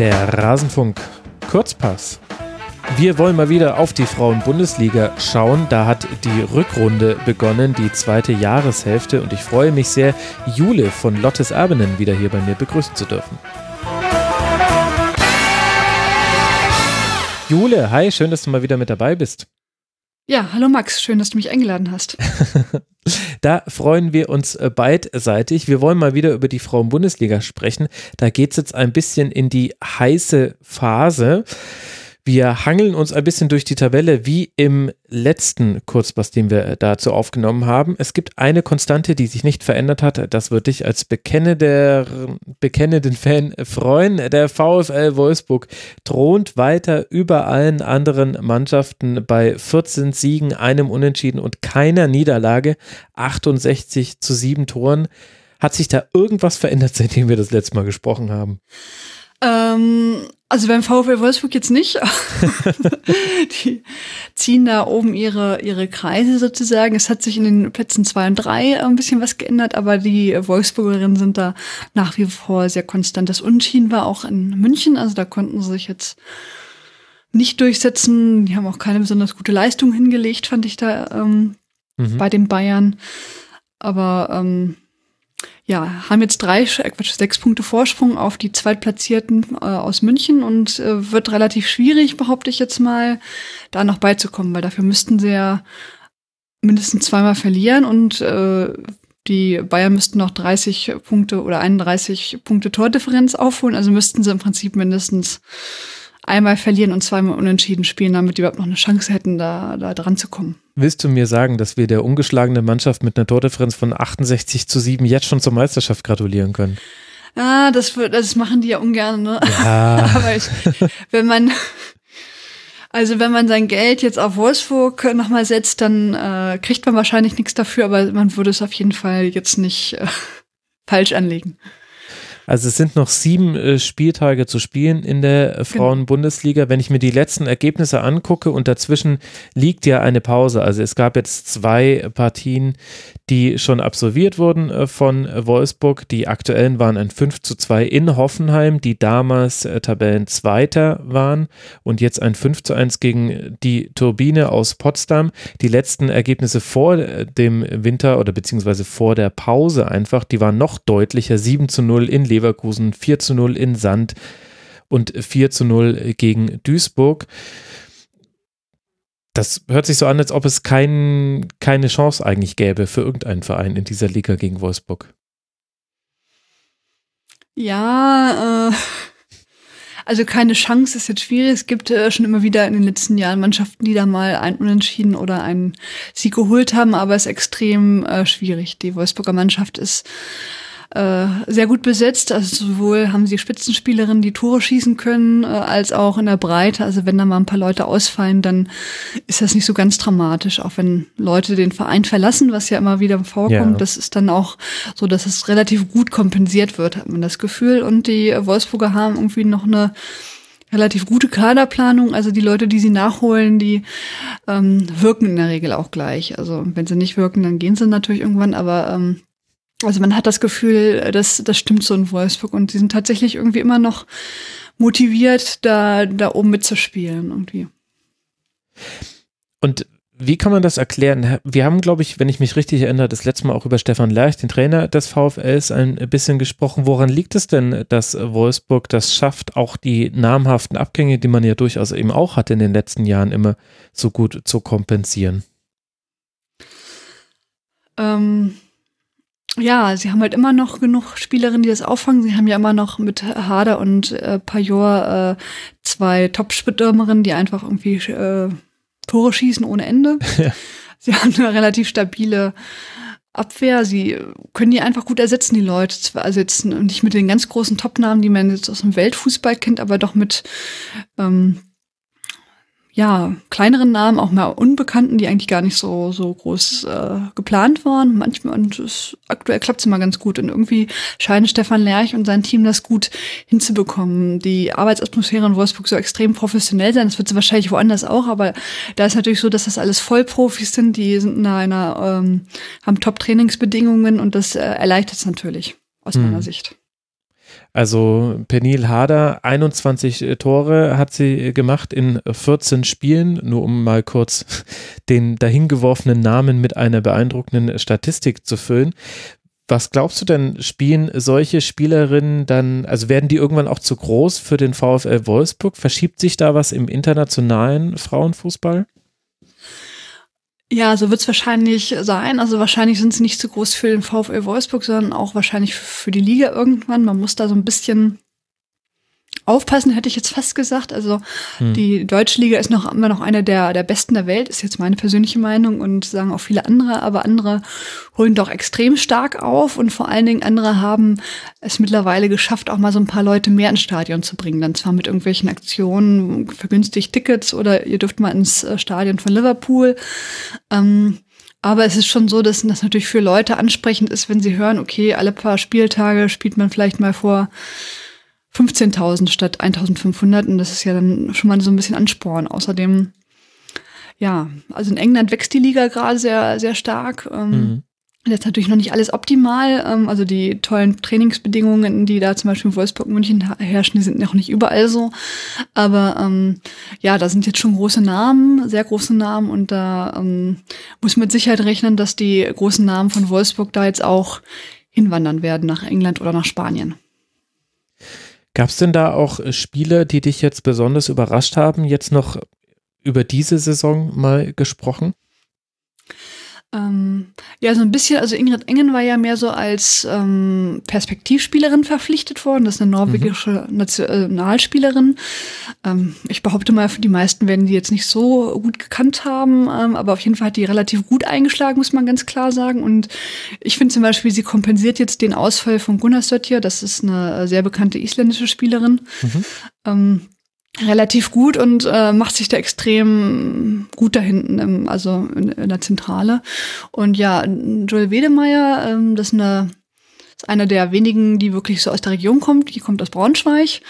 Der Rasenfunk Kurzpass. Wir wollen mal wieder auf die Frauen-Bundesliga schauen. Da hat die Rückrunde begonnen, die zweite Jahreshälfte. Und ich freue mich sehr, Jule von Lottes Abenden wieder hier bei mir begrüßen zu dürfen. Jule, hi, schön, dass du mal wieder mit dabei bist. Ja, hallo Max, schön, dass du mich eingeladen hast. Da freuen wir uns beidseitig. Wir wollen mal wieder über die Frauen-Bundesliga sprechen. Da geht es jetzt ein bisschen in die heiße Phase. Wir hangeln uns ein bisschen durch die Tabelle, wie im letzten Kurzpass, den wir dazu aufgenommen haben. Es gibt eine Konstante, die sich nicht verändert hat. Das wird dich als bekennenden Fan freuen. Der VfL Wolfsburg thront weiter über allen anderen Mannschaften bei 14 Siegen, einem Unentschieden und keiner Niederlage. 68:7 Toren. Hat sich da irgendwas verändert, seitdem wir das letzte Mal gesprochen haben? Also beim VfL Wolfsburg jetzt nicht. Die ziehen da oben ihre Kreise sozusagen. Es hat sich in den Plätzen 2 und 3 ein bisschen was geändert, aber die Wolfsburgerinnen sind da nach wie vor sehr konstant. Das Unentschieden war auch in München, also da konnten sie sich jetzt nicht durchsetzen. Die haben auch keine besonders gute Leistung hingelegt, fand ich da bei den Bayern. Aber ja, haben jetzt 6 Punkte Vorsprung auf die Zweitplatzierten aus München und wird relativ schwierig, behaupte ich jetzt mal, da noch beizukommen, weil dafür müssten sie ja mindestens zweimal verlieren und die Bayern müssten noch 30 Punkte oder 31 Punkte Tordifferenz aufholen, also müssten sie im Prinzip mindestens einmal verlieren und zweimal unentschieden spielen, damit die überhaupt noch eine Chance hätten, da dran zu kommen. Willst du mir sagen, dass wir der ungeschlagenen Mannschaft mit einer Tordifferenz von 68:7 jetzt schon zur Meisterschaft gratulieren können? Ah, das machen die ja ungern, ne? Ja. Aber wenn man sein Geld jetzt auf Wolfsburg nochmal setzt, dann kriegt man wahrscheinlich nichts dafür, aber man würde es auf jeden Fall jetzt nicht falsch anlegen. Also es sind noch 7 Spieltage zu spielen in der Frauen-Bundesliga. Wenn ich mir die letzten Ergebnisse angucke und dazwischen liegt ja eine Pause. Also es gab jetzt 2 Partien, die schon absolviert wurden von Wolfsburg. Die aktuellen waren ein 5:2 in Hoffenheim, die damals Tabellenzweiter waren und jetzt ein 5:1 gegen die Turbine aus Potsdam. Die letzten Ergebnisse vor dem Winter oder beziehungsweise vor der Pause einfach, die waren noch deutlicher, 7:0 in Leverkusen, 4:0 in Sand und 4:0 gegen Duisburg. Das hört sich so an, als ob es keine Chance eigentlich gäbe für irgendeinen Verein in dieser Liga gegen Wolfsburg. Ja, also keine Chance ist jetzt schwierig. Es gibt schon immer wieder in den letzten Jahren Mannschaften, die da mal ein Unentschieden oder einen Sieg geholt haben, aber es ist extrem schwierig. Die Wolfsburger Mannschaft ist sehr gut besetzt, also sowohl haben sie Spitzenspielerinnen, die Tore schießen können, als auch in der Breite, also wenn da mal ein paar Leute ausfallen, dann ist das nicht so ganz dramatisch, auch wenn Leute den Verein verlassen, was ja immer wieder vorkommt, Das ist dann auch so, dass es relativ gut kompensiert wird, hat man das Gefühl, und die Wolfsburger haben irgendwie noch eine relativ gute Kaderplanung, also die Leute, die sie nachholen, die wirken in der Regel auch gleich, also wenn sie nicht wirken, dann gehen sie natürlich irgendwann, aber also man hat das Gefühl, das stimmt so in Wolfsburg und die sind tatsächlich irgendwie immer noch motiviert, da oben mitzuspielen irgendwie. Und wie kann man das erklären? Wir haben, glaube ich, wenn ich mich richtig erinnere, das letzte Mal auch über Stefan Lerch, den Trainer des VfLs, ein bisschen gesprochen. Woran liegt es denn, dass Wolfsburg das schafft, auch die namhaften Abgänge, die man ja durchaus eben auch hatte in den letzten Jahren, immer so gut zu kompensieren? Ja, sie haben halt immer noch genug Spielerinnen, die das auffangen. Sie haben ja immer noch mit Harder und Pajor 2 Top-Stürmerinnen, die einfach irgendwie Tore schießen ohne Ende. Ja. Sie haben eine relativ stabile Abwehr. Sie können die einfach gut ersetzen, die Leute. Also jetzt nicht mit den ganz großen Top-Namen, die man jetzt aus dem Weltfußball kennt, aber doch mit kleineren Namen, auch mal Unbekannten, die eigentlich gar nicht so groß geplant waren. Manchmal, und aktuell klappt es immer ganz gut. Und irgendwie scheinen Stefan Lerch und sein Team das gut hinzubekommen. Die Arbeitsatmosphäre in Wolfsburg soll extrem professionell sein. Das wird sie wahrscheinlich woanders auch, aber da ist natürlich so, dass das alles Vollprofis sind. Die sind haben Top-Trainingsbedingungen und das erleichtert es natürlich aus meiner Sicht. Also Pernille Harder, 21 Tore hat sie gemacht in 14 Spielen, nur um mal kurz den dahingeworfenen Namen mit einer beeindruckenden Statistik zu füllen. Was glaubst du denn, spielen solche Spielerinnen dann, also werden die irgendwann auch zu groß für den VfL Wolfsburg? Verschiebt sich da was im internationalen Frauenfußball? Ja, so wird es wahrscheinlich sein. Also wahrscheinlich sind sie nicht so groß für den VfL Wolfsburg, sondern auch wahrscheinlich für die Liga irgendwann. Man muss da so ein bisschen aufpassen, hätte ich jetzt fast gesagt. Also die deutsche Liga ist noch immer noch eine der besten der Welt, ist jetzt meine persönliche Meinung und sagen auch viele andere. Aber andere holen doch extrem stark auf und vor allen Dingen andere haben es mittlerweile geschafft, auch mal so ein paar Leute mehr ins Stadion zu bringen. Dann zwar mit irgendwelchen Aktionen, vergünstigt Tickets oder ihr dürft mal ins Stadion von Liverpool. Aber es ist schon so, dass das natürlich für Leute ansprechend ist, wenn sie hören, okay, alle paar Spieltage spielt man vielleicht mal vor 15.000 statt 1.500 und das ist ja dann schon mal so ein bisschen Ansporn. Außerdem, ja, also in England wächst die Liga gerade sehr, sehr stark. Das ist natürlich noch nicht alles optimal. Also die tollen Trainingsbedingungen, die da zum Beispiel in Wolfsburg, München herrschen, die sind noch nicht überall so. Aber ja, da sind jetzt schon große Namen, sehr große Namen. Und da muss man mit Sicherheit rechnen, dass die großen Namen von Wolfsburg da jetzt auch hinwandern werden nach England oder nach Spanien. Gab es denn da auch Spiele, die dich jetzt besonders überrascht haben, jetzt noch über diese Saison mal gesprochen? Ja, so ein bisschen, also Ingrid Engen war ja mehr so als Perspektivspielerin verpflichtet worden, das ist eine norwegische Nationalspielerin. Ich behaupte mal, für die meisten werden die jetzt nicht so gut gekannt haben, aber auf jeden Fall hat die relativ gut eingeschlagen, muss man ganz klar sagen. Und ich finde zum Beispiel, sie kompensiert jetzt den Ausfall von Gunnar Söttir, das ist eine sehr bekannte isländische Spielerin. Relativ gut und macht sich da extrem gut da hinten, also in der Zentrale. Und ja, Joel Wedemeyer, das ist einer der wenigen, die wirklich so aus der Region kommt. Die kommt aus Braunschweig.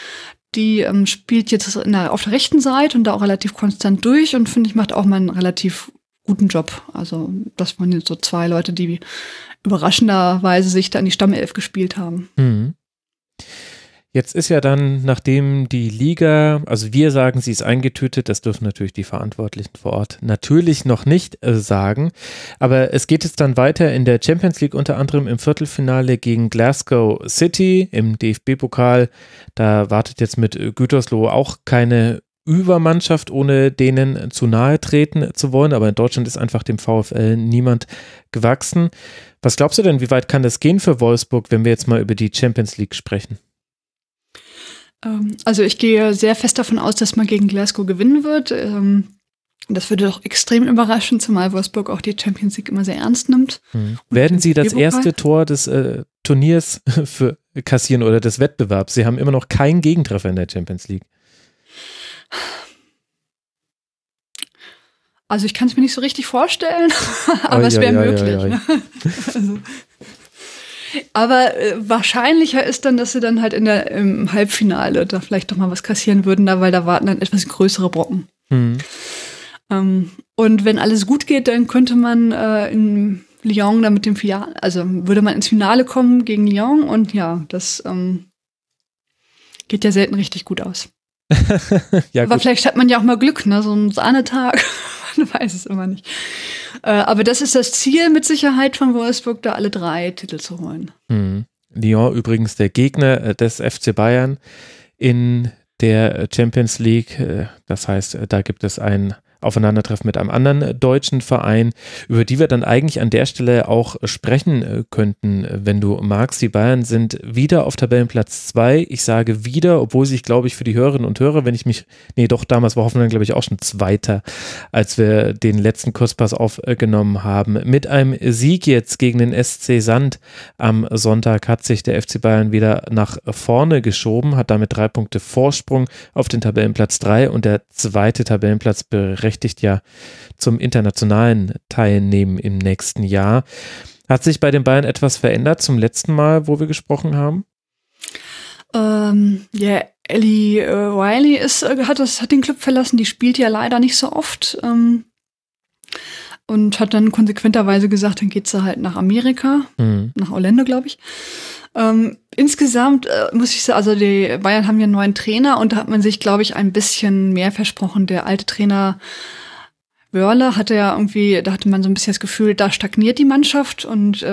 Die spielt jetzt auf der rechten Seite und da auch relativ konstant durch und finde ich, macht auch mal einen relativ guten Job. Also das waren jetzt so zwei Leute, die überraschenderweise sich da in die Stammelf gespielt haben. Jetzt ist ja dann, nachdem die Liga, also wir sagen, sie ist eingetütet, das dürfen natürlich die Verantwortlichen vor Ort natürlich noch nicht sagen, aber es geht jetzt dann weiter in der Champions League, unter anderem im Viertelfinale gegen Glasgow City im DFB-Pokal. Da wartet jetzt mit Gütersloh auch keine Übermannschaft, ohne denen zu nahe treten zu wollen, aber in Deutschland ist einfach dem VfL niemand gewachsen. Was glaubst du denn, wie weit kann das gehen für Wolfsburg, wenn wir jetzt mal über die Champions League sprechen? Also ich gehe sehr fest davon aus, dass man gegen Glasgow gewinnen wird. Das würde doch extrem überraschen, zumal Wolfsburg auch die Champions League immer sehr ernst nimmt. Werden sie das erste Tor des Turniers für kassieren oder des Wettbewerbs? Sie haben immer noch keinen Gegentreffer in der Champions League. Also ich kann es mir nicht so richtig vorstellen, aber es wäre möglich. Also. Aber wahrscheinlicher ist dann, dass sie dann halt im Halbfinale da vielleicht doch mal was kassieren würden, weil da warten dann etwas größere Brocken. Und wenn alles gut geht, dann könnte man in Lyon dann mit dem Finale, also würde man ins Finale kommen gegen Lyon und ja, das geht ja selten richtig gut aus. Ja, aber gut, vielleicht hat man ja auch mal Glück, ne? So einen Sahnetag. Man weiß es immer nicht. Aber das ist das Ziel mit Sicherheit von Wolfsburg, da alle drei Titel zu holen. Lyon übrigens der Gegner des FC Bayern in der Champions League. Das heißt, da gibt es ein Aufeinandertreffen mit einem anderen deutschen Verein, über die wir dann eigentlich an der Stelle auch sprechen könnten, wenn du magst. Die Bayern sind wieder auf Tabellenplatz 2. Ich sage wieder, obwohl sich, glaube ich, für die Hörerinnen und Hörer, damals war Hoffenheim, glaube ich, auch schon Zweiter, als wir den letzten Kurzpass aufgenommen haben. Mit einem Sieg jetzt gegen den SC Sand am Sonntag hat sich der FC Bayern wieder nach vorne geschoben, hat damit 3 Punkte Vorsprung auf den Tabellenplatz 3 und der zweite Tabellenplatz berechtigt ja zum internationalen Teilnehmen im nächsten Jahr. Hat sich bei den Bayern etwas verändert zum letzten Mal, wo wir gesprochen haben? Ellie Wiley hat den Club verlassen, die spielt ja leider nicht so oft und hat dann konsequenterweise gesagt, dann geht sie halt nach Amerika, nach Orlando, glaube ich. Insgesamt muss ich sagen, also die Bayern haben ja einen neuen Trainer und da hat man sich, glaube ich, ein bisschen mehr versprochen. Der alte Trainer Wörle hatte ja irgendwie, da hatte man so ein bisschen das Gefühl, da stagniert die Mannschaft und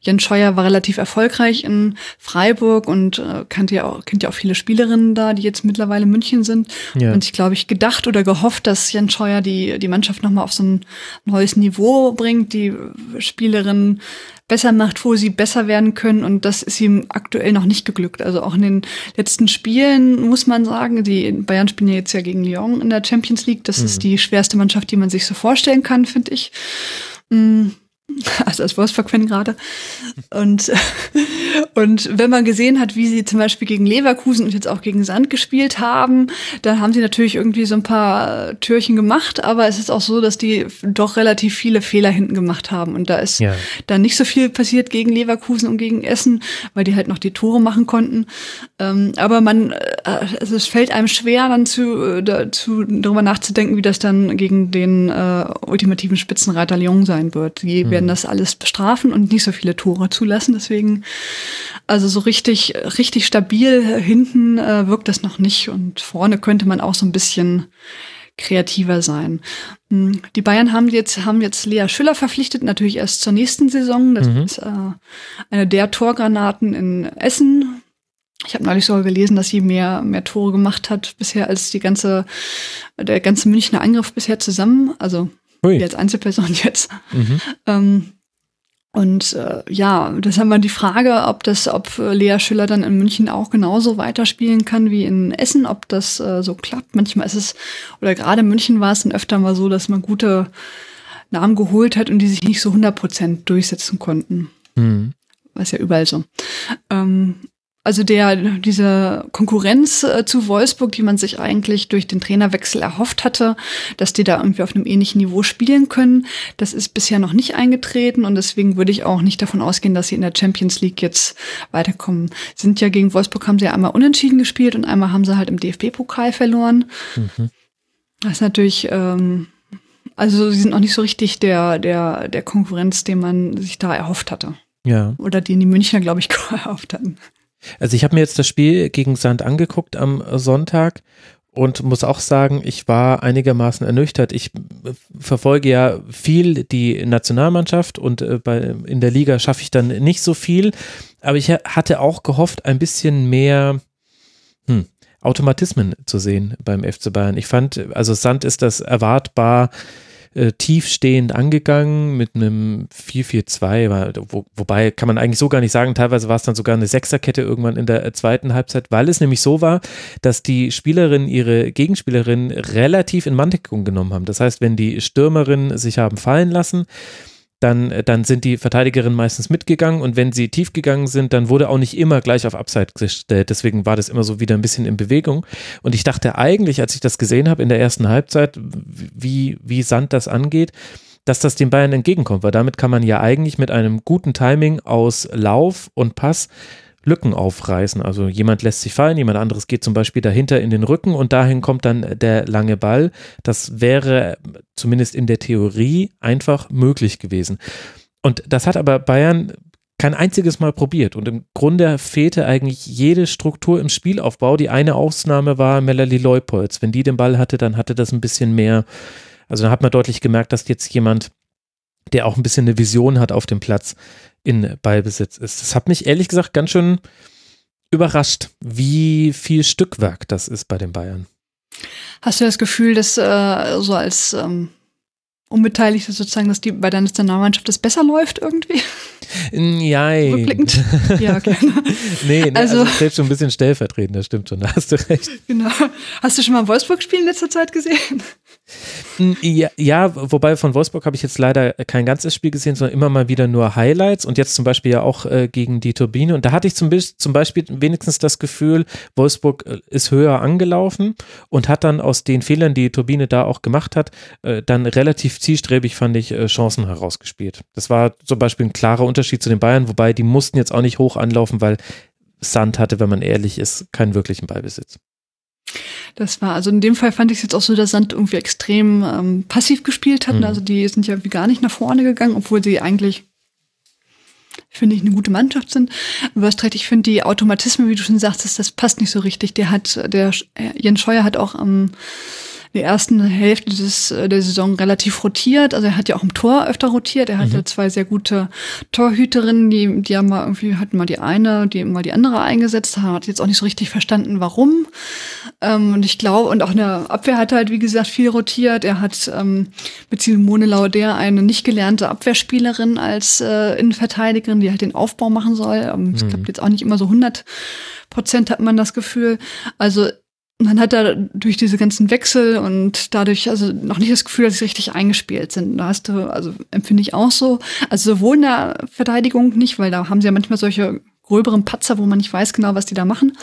Jens Scheuer war relativ erfolgreich in Freiburg und kennt ja auch viele Spielerinnen da, die jetzt mittlerweile in München sind. Ja. Und ich glaube, ich gedacht oder gehofft, dass Jens Scheuer die Mannschaft nochmal auf so ein neues Niveau bringt, die Spielerinnen besser macht, wo sie besser werden können. Und das ist ihm aktuell noch nicht geglückt. Also auch in den letzten Spielen muss man sagen, die Bayern spielen ja jetzt ja gegen Lyon in der Champions League. Das ist die schwerste Mannschaft, die man sich so vorstellen kann, finde ich. Also als Wolfsburg-Fan gerade. Und wenn man gesehen hat, wie sie zum Beispiel gegen Leverkusen und jetzt auch gegen Sand gespielt haben, dann haben sie natürlich irgendwie so ein paar Türchen gemacht, aber es ist auch so, dass die doch relativ viele Fehler hinten gemacht haben. Und da ist dann nicht so viel passiert gegen Leverkusen und gegen Essen, weil die halt noch die Tore machen konnten. Aber also es fällt einem schwer, dann darüber nachzudenken, wie das dann gegen den ultimativen Spitzenreiter Lyon sein wird. Die werden das alles bestrafen und nicht so viele Tore zulassen. Deswegen, also so richtig stabil hinten wirkt das noch nicht. Und vorne könnte man auch so ein bisschen kreativer sein. Die Bayern haben jetzt Lea Schüller verpflichtet, natürlich erst zur nächsten Saison. Das ist eine der Torgranaten in Essen. Ich habe neulich sogar gelesen, dass sie mehr Tore gemacht hat bisher als der ganze Münchner Angriff bisher zusammen. Also wie als Einzelperson jetzt. Das haben wir die Frage, ob Lea Schüller dann in München auch genauso weiterspielen kann wie in Essen, ob das so klappt. Manchmal ist es, oder gerade in München war es dann öfter mal so, dass man gute Namen geholt hat und die sich nicht so 100% durchsetzen konnten. Was ja überall so. Also diese Konkurrenz zu Wolfsburg, die man sich eigentlich durch den Trainerwechsel erhofft hatte, dass die da irgendwie auf einem ähnlichen Niveau spielen können, das ist bisher noch nicht eingetreten und deswegen würde ich auch nicht davon ausgehen, dass sie in der Champions League jetzt weiterkommen. Sind ja gegen Wolfsburg, haben sie ja einmal unentschieden gespielt und einmal haben sie halt im DFB-Pokal verloren. Das ist natürlich, also sie sind noch nicht so richtig der Konkurrenz, den man sich da erhofft hatte. Ja. Oder den die Münchner, glaube ich, erhofft hatten. Also ich habe mir jetzt das Spiel gegen Sand angeguckt am Sonntag und muss auch sagen, ich war einigermaßen ernüchtert. Ich verfolge ja viel die Nationalmannschaft und in der Liga schaffe ich dann nicht so viel, aber ich hatte auch gehofft, ein bisschen mehr Automatismen zu sehen beim FC Bayern. Ich fand, also Sand ist das erwartbar tiefstehend angegangen mit einem 4-4-2, wobei kann man eigentlich so gar nicht sagen, teilweise war es dann sogar eine Sechserkette irgendwann in der zweiten Halbzeit, weil es nämlich so war, dass die Spielerinnen ihre Gegenspielerinnen relativ in Manndeckung genommen haben. Das heißt, wenn die Stürmerinnen sich haben fallen lassen, dann sind die Verteidigerinnen meistens mitgegangen und wenn sie tief gegangen sind, dann wurde auch nicht immer gleich auf Abseits gestellt. Deswegen war das immer so wieder ein bisschen in Bewegung. Und ich dachte eigentlich, als ich das gesehen habe in der ersten Halbzeit, wie Sand das angeht, dass das den Bayern entgegenkommt, weil damit kann man ja eigentlich mit einem guten Timing aus Lauf und Pass Lücken aufreißen. Also jemand lässt sich fallen, jemand anderes geht zum Beispiel dahinter in den Rücken und dahin kommt dann der lange Ball. Das wäre zumindest in der Theorie einfach möglich gewesen. Und das hat aber Bayern kein einziges Mal probiert und im Grunde fehlte eigentlich jede Struktur im Spielaufbau. Die eine Ausnahme war Melanie Leupolz. Wenn die den Ball hatte, dann hatte das ein bisschen mehr, also da hat man deutlich gemerkt, dass jetzt jemand, der auch ein bisschen eine Vision hat auf dem Platz, in Ballbesitz ist. Das hat mich ehrlich gesagt ganz schön überrascht, wie viel Stückwerk das ist bei den Bayern. Hast du das Gefühl, dass so als Unbeteiligte sozusagen, dass die bei der Nationalmannschaft das besser läuft irgendwie? Nein. Rückblickend? Ja, okay. Nee, also das ist schon ein bisschen stellvertretend, das stimmt schon, da hast du recht. Genau. Hast du schon mal ein Wolfsburg-Spiel in letzter Zeit gesehen? Ja, wobei von Wolfsburg habe ich jetzt leider kein ganzes Spiel gesehen, sondern immer mal wieder nur Highlights und jetzt zum Beispiel ja auch gegen die Turbine und da hatte ich zum Beispiel wenigstens das Gefühl, Wolfsburg ist höher angelaufen und hat dann aus den Fehlern, die Turbine da auch gemacht hat, dann relativ zielstrebig, fand ich, Chancen herausgespielt. Das war zum Beispiel ein klarer Unterschied zu den Bayern, wobei die mussten jetzt auch nicht hoch anlaufen, weil Sand hatte, wenn man ehrlich ist, keinen wirklichen Ballbesitz. Das war, also in dem Fall fand ich es jetzt auch so, dass Sand irgendwie extrem passiv gespielt hat. Also die sind ja wie gar nicht nach vorne gegangen, obwohl sie eigentlich finde ich, eine gute Mannschaft sind. Aber ich finde die Automatismen, wie du schon sagtest, das passt nicht so richtig. Jens Scheuer hat auch am der ersten Hälfte der Saison relativ rotiert. Also er hat ja auch im Tor öfter rotiert. Er hatte zwei sehr gute Torhüterinnen, die haben mal irgendwie, hatten mal die eine, die mal die andere eingesetzt. Er hat jetzt auch nicht so richtig verstanden, warum. Und ich glaube, und auch eine Abwehr hat halt, wie gesagt, viel rotiert. Er hat mit Simone Lauder eine nicht gelernte Abwehrspielerin als Innenverteidigerin, die halt den Aufbau machen soll. Es klappt jetzt auch nicht immer so 100%, hat man das Gefühl. Also man hat da durch diese ganzen Wechsel und dadurch also noch nicht das Gefühl, dass sie richtig eingespielt sind. Da hast du, also empfinde ich auch so, also sowohl in der Verteidigung nicht, weil da haben sie ja manchmal solche gröberen Patzer, wo man nicht weiß genau, was die da machen,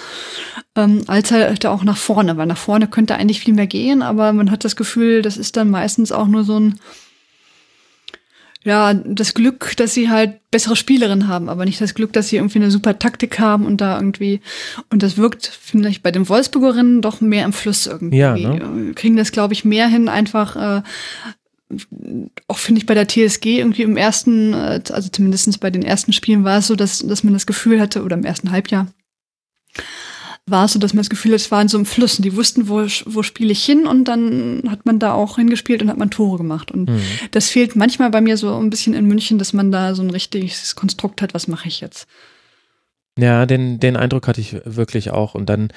als halt auch nach vorne, weil nach vorne könnte eigentlich viel mehr gehen, aber man hat das Gefühl, das ist dann meistens auch nur so ein, ja, das Glück, dass sie halt bessere Spielerinnen haben, aber nicht das Glück, dass sie irgendwie eine super Taktik haben und da irgendwie, und das wirkt vielleicht bei den Wolfsburgerinnen doch mehr im Fluss irgendwie. Ja, ne? Kriegen das, glaube ich, mehr hin, einfach auch, finde ich, bei der TSG irgendwie im ersten, also zumindest bei den ersten Spielen war es so, dass man das Gefühl hatte, oder im ersten Halbjahr war es so, dass man das Gefühl hat, es waren so im Fluss und die wussten, wo spiele ich hin, und dann hat man da auch hingespielt und hat man Tore gemacht. Und das fehlt manchmal bei mir so ein bisschen in München, dass man da so ein richtiges Konstrukt hat, was mache ich jetzt? Ja, den Eindruck hatte ich wirklich auch, und dann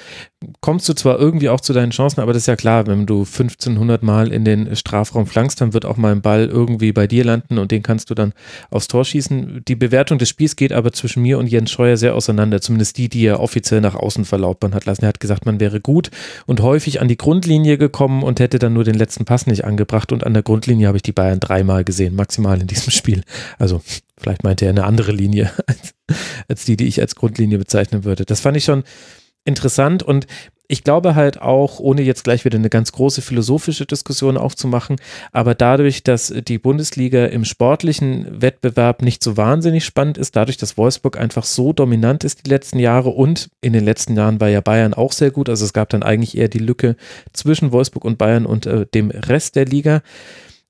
kommst du zwar irgendwie auch zu deinen Chancen, aber das ist ja klar, wenn du 1500 Mal in den Strafraum flankst, dann wird auch mal ein Ball irgendwie bei dir landen und den kannst du dann aufs Tor schießen. Die Bewertung des Spiels geht aber zwischen mir und Jens Scheuer sehr auseinander, zumindest die er offiziell nach außen verlautbaren hat lassen. Er hat gesagt, man wäre gut und häufig an die Grundlinie gekommen und hätte dann nur den letzten Pass nicht angebracht, und an der Grundlinie habe ich die Bayern dreimal gesehen, maximal in diesem Spiel, also vielleicht meinte er eine andere Linie als die ich als Grundlinie bezeichnen würde. Das fand ich schon interessant, und ich glaube halt auch, ohne jetzt gleich wieder eine ganz große philosophische Diskussion aufzumachen, aber dadurch, dass die Bundesliga im sportlichen Wettbewerb nicht so wahnsinnig spannend ist, dadurch, dass Wolfsburg einfach so dominant ist die letzten Jahre, und in den letzten Jahren war ja Bayern auch sehr gut, also es gab dann eigentlich eher die Lücke zwischen Wolfsburg und Bayern und dem Rest der Liga,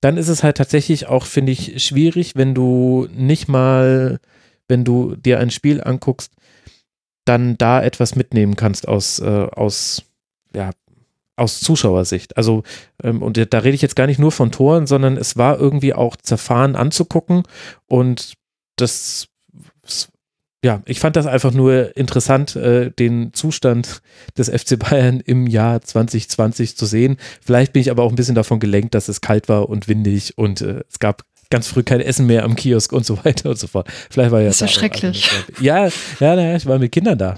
dann ist es halt tatsächlich auch, finde ich, schwierig, wenn du dir ein Spiel anguckst, dann da etwas mitnehmen kannst aus Zuschauersicht. Also, und da rede ich jetzt gar nicht nur von Toren, sondern es war irgendwie auch zerfahren anzugucken, und das, ja, ich fand das einfach nur interessant, den Zustand des FC Bayern im Jahr 2020 zu sehen. Vielleicht bin ich aber auch ein bisschen davon gelenkt, dass es kalt war und windig und es gab ganz früh kein Essen mehr am Kiosk und so weiter und so fort. Vielleicht war ja das ist ja schrecklich. Ja, ich war mit Kindern da.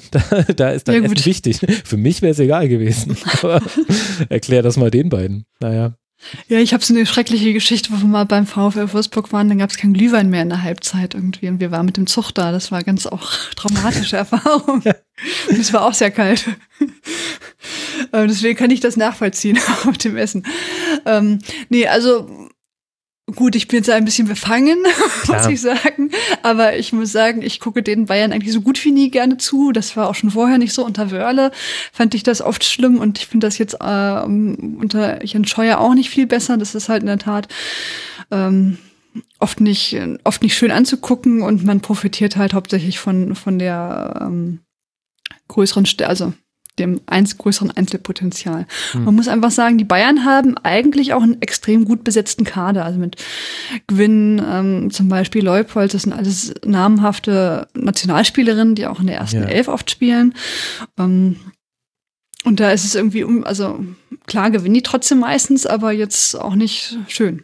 Da ist dann Essen wichtig. Für mich wäre es egal gewesen. Aber erklär das mal den beiden. Naja. Ja, ich habe so eine schreckliche Geschichte, wo wir mal beim VfL Wolfsburg waren, dann gab es keinen Glühwein mehr in der Halbzeit irgendwie, und wir waren mit dem Zug da, das war ganz auch traumatische Erfahrung. Und es war auch sehr kalt. Deswegen kann ich das nachvollziehen mit dem Essen. Nee, also gut, ich bin jetzt ein bisschen befangen, muss ich sagen, aber ich muss sagen, ich gucke den Bayern eigentlich so gut wie nie gerne zu, das war auch schon vorher nicht so, unter Wörle fand ich das oft schlimm und ich finde das jetzt unter Jens Scheuer auch nicht viel besser, das ist halt in der Tat oft nicht schön anzugucken, und man profitiert halt hauptsächlich von der größeren Stelle, also dem größeren Einzelpotenzial. Man muss einfach sagen, die Bayern haben eigentlich auch einen extrem gut besetzten Kader, also mit Gwynn, zum Beispiel Leupolz, das sind alles namhafte Nationalspielerinnen, die auch in der ersten Elf oft spielen. Und da ist es irgendwie, also klar gewinnen die trotzdem meistens, aber jetzt auch nicht schön.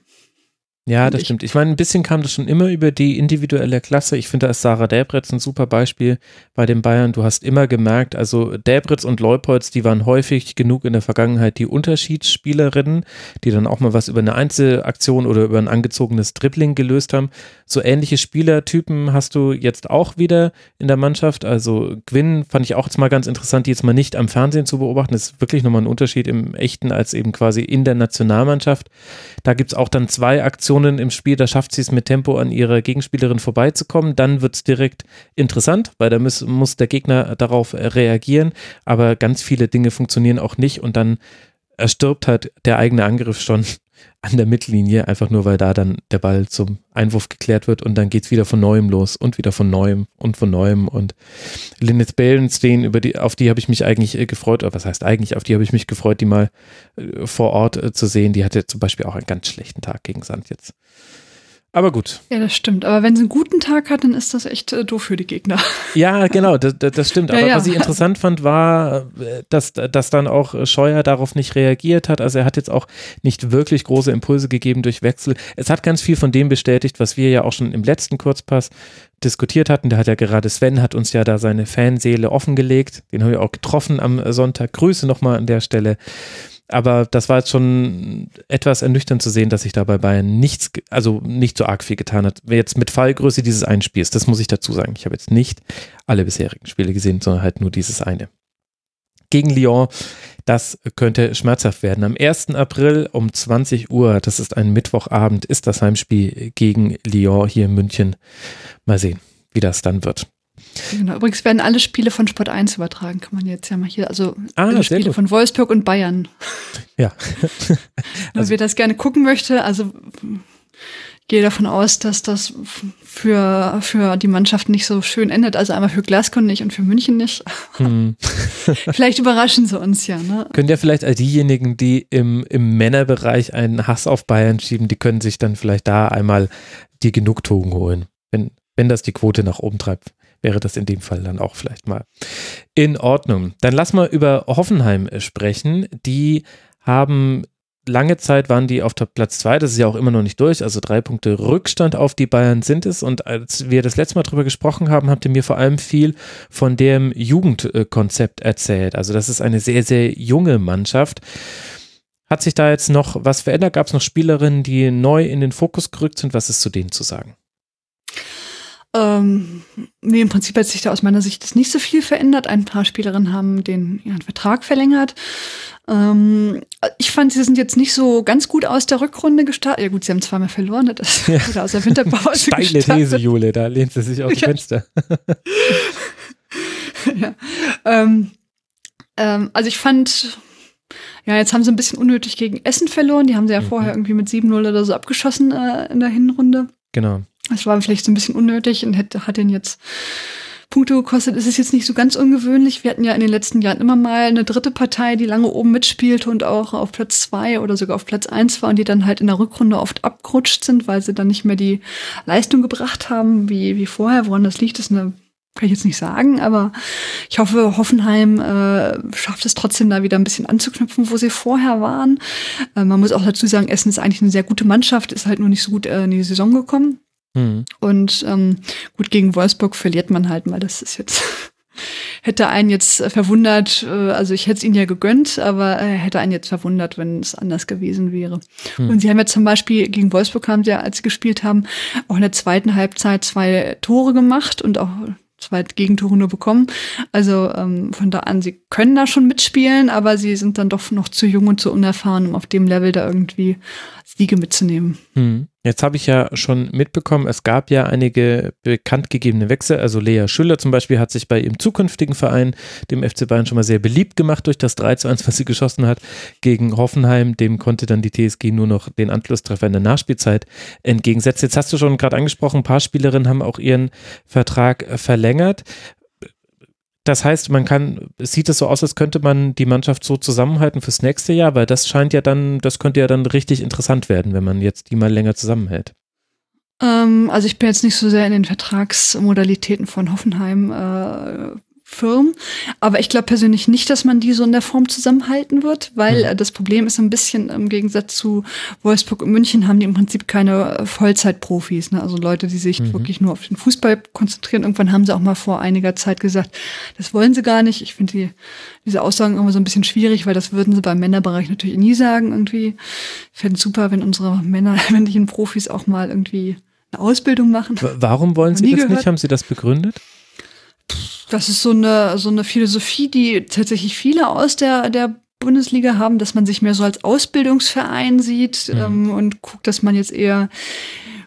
Ja, das stimmt. Ich meine, ein bisschen kam das schon immer über die individuelle Klasse. Ich finde, da ist Sarah Däbritz ein super Beispiel bei den Bayern. Du hast immer gemerkt, also Däbritz und Leupolz, die waren häufig genug in der Vergangenheit die Unterschiedsspielerinnen, die dann auch mal was über eine Einzelaktion oder über ein angezogenes Dribbling gelöst haben. So ähnliche Spielertypen hast du jetzt auch wieder in der Mannschaft. Also Gwynn fand ich auch jetzt mal ganz interessant, die jetzt mal nicht am Fernsehen zu beobachten. Das ist wirklich nochmal ein Unterschied im Echten als eben quasi in der Nationalmannschaft. Da gibt es auch dann zwei Aktionen im Spiel, da schafft sie es mit Tempo an ihrer Gegenspielerin vorbeizukommen, dann wird es direkt interessant, weil da muss der Gegner darauf reagieren, aber ganz viele Dinge funktionieren auch nicht und dann erstirbt halt der eigene Angriff schon an der Mittellinie, einfach nur, weil da dann der Ball zum Einwurf geklärt wird und dann geht's wieder von Neuem los und wieder von Neuem und von Neuem. Und Lynette Bellens, auf die habe ich mich eigentlich gefreut, oder was heißt eigentlich, auf die habe ich mich gefreut, die mal vor Ort zu sehen. Die hatte zum Beispiel auch einen ganz schlechten Tag gegen Sand jetzt. Aber gut. Ja, das stimmt. Aber wenn sie einen guten Tag hat, dann ist das echt doof für die Gegner. Ja, genau, das stimmt. Aber ja. Was ich interessant fand, war, dass dann auch Scheuer darauf nicht reagiert hat. Also er hat jetzt auch nicht wirklich große Impulse gegeben durch Wechsel. Es hat ganz viel von dem bestätigt, was wir ja auch schon im letzten Kurzpass diskutiert hatten. Da hat ja gerade Sven, hat uns ja da seine Fanseele offengelegt. Den haben wir auch getroffen am Sonntag. Grüße nochmal an der Stelle. Aber das war jetzt schon etwas ernüchternd zu sehen, dass sich da bei Bayern nichts, also nicht so arg viel getan hat. Jetzt mit Fallgröße dieses einen Spiels, das muss ich dazu sagen. Ich habe jetzt nicht alle bisherigen Spiele gesehen, sondern halt nur dieses eine. Gegen Lyon, das könnte schmerzhaft werden. Am 1. April um 20 Uhr, das ist ein Mittwochabend, ist das Heimspiel gegen Lyon hier in München. Mal sehen, wie das dann wird. Genau. Übrigens werden alle Spiele von Sport 1 übertragen, kann man jetzt ja mal hier, also alle Spiele gut. Von Wolfsburg und Bayern. Ja. Wer das gerne gucken möchte, also gehe davon aus, dass das für die Mannschaft nicht so schön endet, also einmal für Glasgow nicht und für München nicht. Hm. Vielleicht überraschen sie uns ja. Ne? Können ja vielleicht all diejenigen, die im Männerbereich einen Hass auf Bayern schieben, die können sich dann vielleicht da einmal die Genugtuung holen, wenn das die Quote nach oben treibt. Wäre das in dem Fall dann auch vielleicht mal in Ordnung. Dann lass mal über Hoffenheim sprechen. Die haben lange Zeit, waren die auf Platz 2, das ist ja auch immer noch nicht durch, also 3 Punkte Rückstand auf die Bayern sind es. Und als wir das letzte Mal drüber gesprochen haben, habt ihr mir vor allem viel von dem Jugendkonzept erzählt. Also das ist eine sehr, sehr junge Mannschaft. Hat sich da jetzt noch was verändert? Gab es noch Spielerinnen, die neu in den Fokus gerückt sind? Was ist zu denen zu sagen? Nee, im Prinzip hat sich da aus meiner Sicht das nicht so viel verändert. Ein paar Spielerinnen haben den Vertrag verlängert. Ich fand, sie sind jetzt nicht so ganz gut aus der Rückrunde gestartet. Ja gut, sie haben zweimal verloren, das ja. Oder aus der Winterpause gestartet. Steile These, Jule, da lehnt sie sich aus dem Fenster. Ja. Also ich fand, ja, jetzt haben sie ein bisschen unnötig gegen Essen verloren. Die haben sie ja vorher irgendwie mit 7-0 oder so abgeschossen in der Hinrunde. Genau. Das war vielleicht so ein bisschen unnötig und hat ihnen jetzt Punkte gekostet. Es ist jetzt nicht so ganz ungewöhnlich. Wir hatten ja in den letzten Jahren immer mal eine dritte Partei, die lange oben mitspielte und auch auf Platz 2 oder sogar auf Platz 1 war und die dann halt in der Rückrunde oft abgerutscht sind, weil sie dann nicht mehr die Leistung gebracht haben wie vorher. Woran das liegt, ist eine kann ich jetzt nicht sagen, aber ich hoffe, Hoffenheim schafft es trotzdem, da wieder ein bisschen anzuknüpfen, wo sie vorher waren. Man muss auch dazu sagen, Essen ist eigentlich eine sehr gute Mannschaft, ist halt nur nicht so gut in die Saison gekommen. Mhm. Und gut, gegen Wolfsburg verliert man halt mal, das ist jetzt, hätte einen jetzt verwundert, also ich hätte es ihnen ja gegönnt, aber hätte einen jetzt verwundert, wenn es anders gewesen wäre. Mhm. Und sie haben ja zum Beispiel, gegen Wolfsburg haben sie ja, als sie gespielt haben, auch in der zweiten Halbzeit 2 Tore gemacht und auch 2 Gegentore nur bekommen. Also von da an, sie können da schon mitspielen, aber sie sind dann doch noch zu jung und zu unerfahren, um auf dem Level da irgendwie Siege mitzunehmen. Hm. Jetzt habe ich ja schon mitbekommen, es gab ja einige bekannt gegebene Wechsel. Also Lea Schüller zum Beispiel hat sich bei ihrem zukünftigen Verein, dem FC Bayern, schon mal sehr beliebt gemacht durch das 3:1, was sie geschossen hat gegen Hoffenheim. Dem konnte dann die TSG nur noch den Anschlusstreffer in der Nachspielzeit entgegensetzen. Jetzt hast du schon gerade angesprochen, ein paar Spielerinnen haben auch ihren Vertrag verlängert. Das heißt, sieht es so aus, als könnte man die Mannschaft so zusammenhalten fürs nächste Jahr, weil das scheint ja dann, das könnte ja dann richtig interessant werden, wenn man jetzt die mal länger zusammenhält. Also ich bin jetzt nicht so sehr in den Vertragsmodalitäten von Hoffenheim Firmen. Aber ich glaube persönlich nicht, dass man die so in der Form zusammenhalten wird, weil das Problem ist ein bisschen, im Gegensatz zu Wolfsburg und München haben die im Prinzip keine Vollzeitprofis, ne? Also Leute, die sich wirklich nur auf den Fußball konzentrieren. Irgendwann haben sie auch mal vor einiger Zeit gesagt, das wollen sie gar nicht. Ich finde diese Aussagen immer so ein bisschen schwierig, weil das würden sie beim Männerbereich natürlich nie sagen irgendwie. Ich fände es super, wenn unsere männlichen Profis auch mal irgendwie eine Ausbildung machen. Warum wollen sie das nicht? Haben sie das begründet? Das ist so eine Philosophie, die tatsächlich viele aus der Bundesliga haben, dass man sich mehr so als Ausbildungsverein sieht und guckt, dass man jetzt eher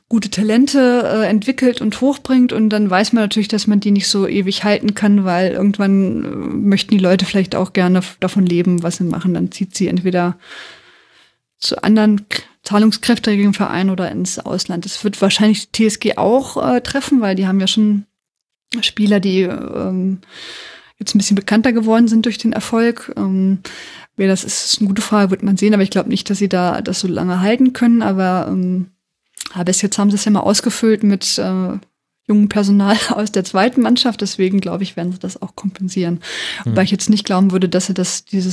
gute Talente entwickelt und hochbringt, und dann weiß man natürlich, dass man die nicht so ewig halten kann, weil irgendwann möchten die Leute vielleicht auch gerne davon leben, was sie machen. Dann zieht sie entweder zu anderen zahlungskräftigen Verein oder ins Ausland. Das wird wahrscheinlich die TSG auch treffen, weil die haben ja schon Spieler, die jetzt ein bisschen bekannter geworden sind durch den Erfolg. Wer das ist, eine gute Frage, wird man sehen, aber ich glaube nicht, dass sie da das so lange halten können, aber bis jetzt haben sie es ja mal ausgefüllt mit jungen Personal aus der zweiten Mannschaft, deswegen glaube ich, werden sie das auch kompensieren. Wobei ich jetzt nicht glauben würde, dass sie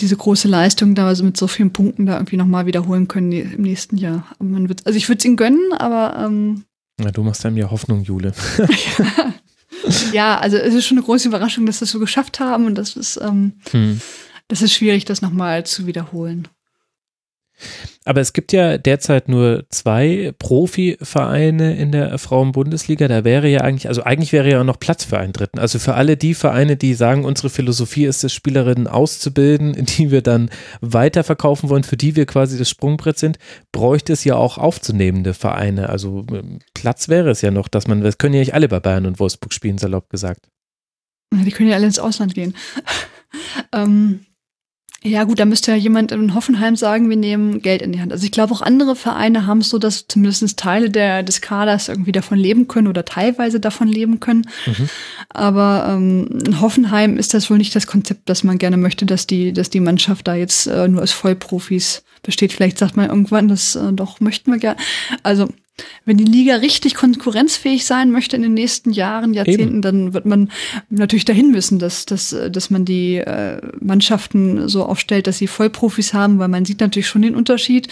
diese große Leistung da also mit so vielen Punkten da irgendwie nochmal wiederholen können im nächsten Jahr. Also ich würde es ihnen gönnen, aber na, du machst einem ja Hoffnung, Jule. Ja, also es ist schon eine große Überraschung, dass sie es so geschafft haben und das ist schwierig, das nochmal zu wiederholen. Aber es gibt ja derzeit nur 2 Profivereine in der Frauenbundesliga. Da wäre ja eigentlich wäre ja auch noch Platz für einen dritten. Also für alle die Vereine, die sagen, unsere Philosophie ist es, Spielerinnen auszubilden, die wir dann weiterverkaufen wollen, für die wir quasi das Sprungbrett sind, bräuchte es ja auch aufzunehmende Vereine. Also Platz wäre es ja noch, das können ja nicht alle bei Bayern und Wolfsburg spielen, salopp gesagt. Die können ja alle ins Ausland gehen. Ja gut, da müsste ja jemand in Hoffenheim sagen, wir nehmen Geld in die Hand. Also ich glaube, auch andere Vereine haben es so, dass zumindest Teile des Kaders irgendwie davon leben können oder teilweise davon leben können. Aber in Hoffenheim ist das wohl nicht das Konzept, das man gerne möchte, dass die Mannschaft da jetzt nur aus Vollprofis besteht. Vielleicht sagt man irgendwann, das doch möchten wir gerne. Also wenn die Liga richtig konkurrenzfähig sein möchte in den nächsten Jahren, Jahrzehnten, dann wird man natürlich dahin müssen, dass man die Mannschaften so aufstellt, dass sie Vollprofis haben, weil man sieht natürlich schon den Unterschied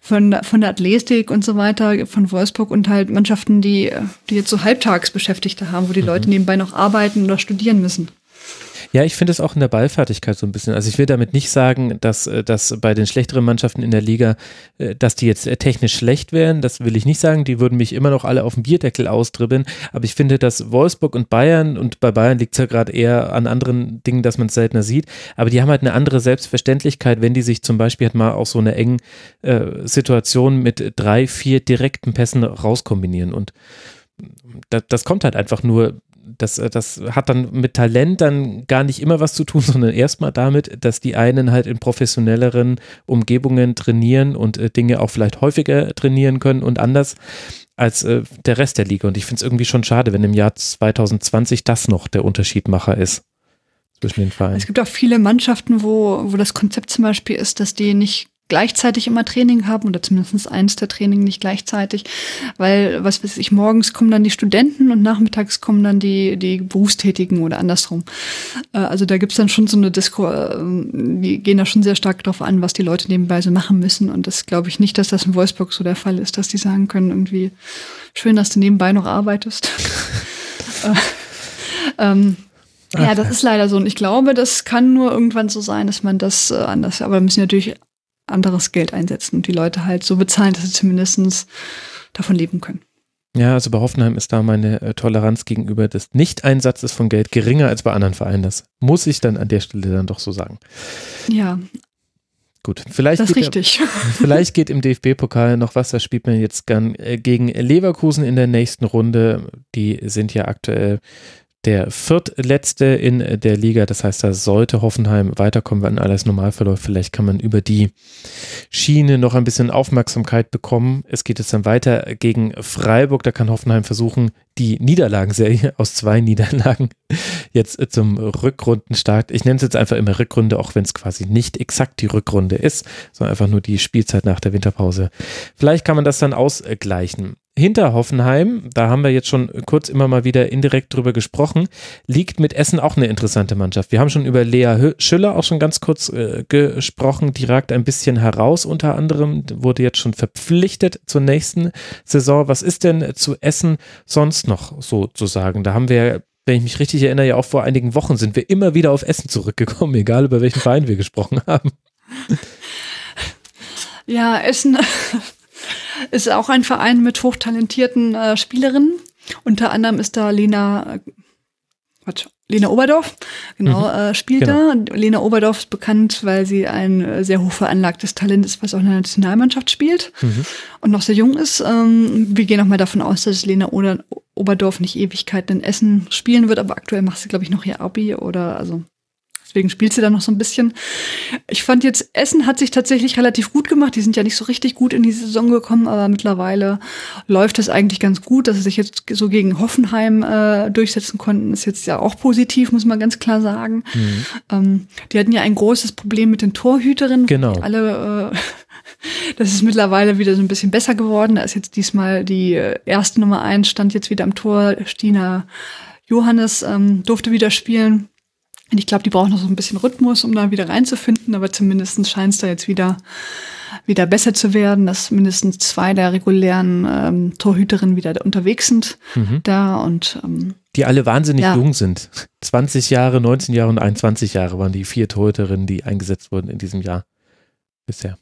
von der Athletik und so weiter, von Wolfsburg und halt Mannschaften, die jetzt so Halbtagsbeschäftigte haben, wo die Leute nebenbei noch arbeiten oder studieren müssen. Ja, ich finde es auch in der Ballfertigkeit so ein bisschen. Also ich will damit nicht sagen, dass bei den schlechteren Mannschaften in der Liga, dass die jetzt technisch schlecht wären. Das will ich nicht sagen. Die würden mich immer noch alle auf dem Bierdeckel austribbeln. Aber ich finde, dass Wolfsburg und Bayern, und bei Bayern liegt es ja gerade eher an anderen Dingen, dass man es seltener sieht, aber die haben halt eine andere Selbstverständlichkeit, wenn die sich zum Beispiel halt mal aus so einer engen Situation mit 3, 4 direkten Pässen rauskombinieren. Und das kommt halt einfach nur. Das hat dann mit Talent dann gar nicht immer was zu tun, sondern erstmal damit, dass die einen halt in professionelleren Umgebungen trainieren und Dinge auch vielleicht häufiger trainieren können und anders als der Rest der Liga. Und ich finde es irgendwie schon schade, wenn im Jahr 2020 das noch der Unterschiedmacher ist zwischen den Vereinen. Es gibt auch viele Mannschaften, wo das Konzept zum Beispiel ist, dass die nicht gleichzeitig immer Training haben oder zumindest eins der Training nicht gleichzeitig, weil, was weiß ich, morgens kommen dann die Studenten und nachmittags kommen dann die Berufstätigen oder andersrum. Also da gibt es dann schon so eine die gehen da schon sehr stark drauf an, was die Leute nebenbei so machen müssen, und das glaube ich nicht, dass das in Wolfsburg so der Fall ist, dass die sagen können, irgendwie schön, dass du nebenbei noch arbeitest. Ja, das ist leider so, und ich glaube, das kann nur irgendwann so sein, dass man das anders, aber da müssen natürlich anderes Geld einsetzen und die Leute halt so bezahlen, dass sie zumindest davon leben können. Ja, also bei Hoffenheim ist da meine Toleranz gegenüber des Nicht-Einsatzes von Geld geringer als bei anderen Vereinen. Das muss ich dann an der Stelle dann doch so sagen. Ja. Gut, vielleicht geht im DFB-Pokal noch was, da spielt man jetzt gern gegen Leverkusen in der nächsten Runde. Die sind ja aktuell der viertletzte in der Liga, das heißt, da sollte Hoffenheim weiterkommen, wenn alles normal verläuft. Vielleicht kann man über die Schiene noch ein bisschen Aufmerksamkeit bekommen. Es geht jetzt dann weiter gegen Freiburg, da kann Hoffenheim versuchen, die Niederlagenserie aus 2 Niederlagen jetzt zum Rückrundenstart. Ich nenne es jetzt einfach immer Rückrunde, auch wenn es quasi nicht exakt die Rückrunde ist, sondern einfach nur die Spielzeit nach der Winterpause. Vielleicht kann man das dann ausgleichen. Hinter Hoffenheim, da haben wir jetzt schon kurz immer mal wieder indirekt drüber gesprochen, liegt mit Essen auch eine interessante Mannschaft. Wir haben schon über Lea Schüller auch schon ganz kurz gesprochen, die ragt ein bisschen heraus, unter anderem wurde jetzt schon verpflichtet zur nächsten Saison. Was ist denn zu Essen sonst noch so zu sagen? Da haben wir, wenn ich mich richtig erinnere, ja auch vor einigen Wochen sind wir immer wieder auf Essen zurückgekommen, egal über welchen Verein wir gesprochen haben. Ja, Essen ist auch ein Verein mit hochtalentierten Spielerinnen. Unter anderem ist da Lena Oberdorf, genau, spielt genau da. Lena Oberdorf ist bekannt, weil sie ein sehr hoch veranlagtes Talent ist, was auch in der Nationalmannschaft spielt und noch sehr jung ist. Wir gehen auch mal davon aus, dass Lena Oberdorf nicht Ewigkeiten in Essen spielen wird, aber aktuell macht sie, glaube ich, noch ihr Abi, oder also Deswegen spielt sie da noch so ein bisschen. Ich fand jetzt, Essen hat sich tatsächlich relativ gut gemacht. Die sind ja nicht so richtig gut in die Saison gekommen, aber mittlerweile läuft es eigentlich ganz gut. Dass sie sich jetzt so gegen Hoffenheim durchsetzen konnten, ist jetzt ja auch positiv, muss man ganz klar sagen. Mhm. Die hatten ja ein großes Problem mit den Torhüterinnen. Genau. Das ist mittlerweile wieder so ein bisschen besser geworden. Da ist jetzt diesmal die erste Nummer 1, stand jetzt wieder am Tor. Stina Johannes durfte wieder spielen. Und ich glaube, die brauchen noch so ein bisschen Rhythmus, um da wieder reinzufinden. Aber zumindest scheint es da jetzt wieder besser zu werden, dass mindestens 2 der regulären Torhüterinnen wieder unterwegs sind. Mhm. Die alle wahnsinnig jung sind. 20 Jahre, 19 Jahre und 21 Jahre waren die 4 Torhüterinnen, die eingesetzt wurden in diesem Jahr bisher.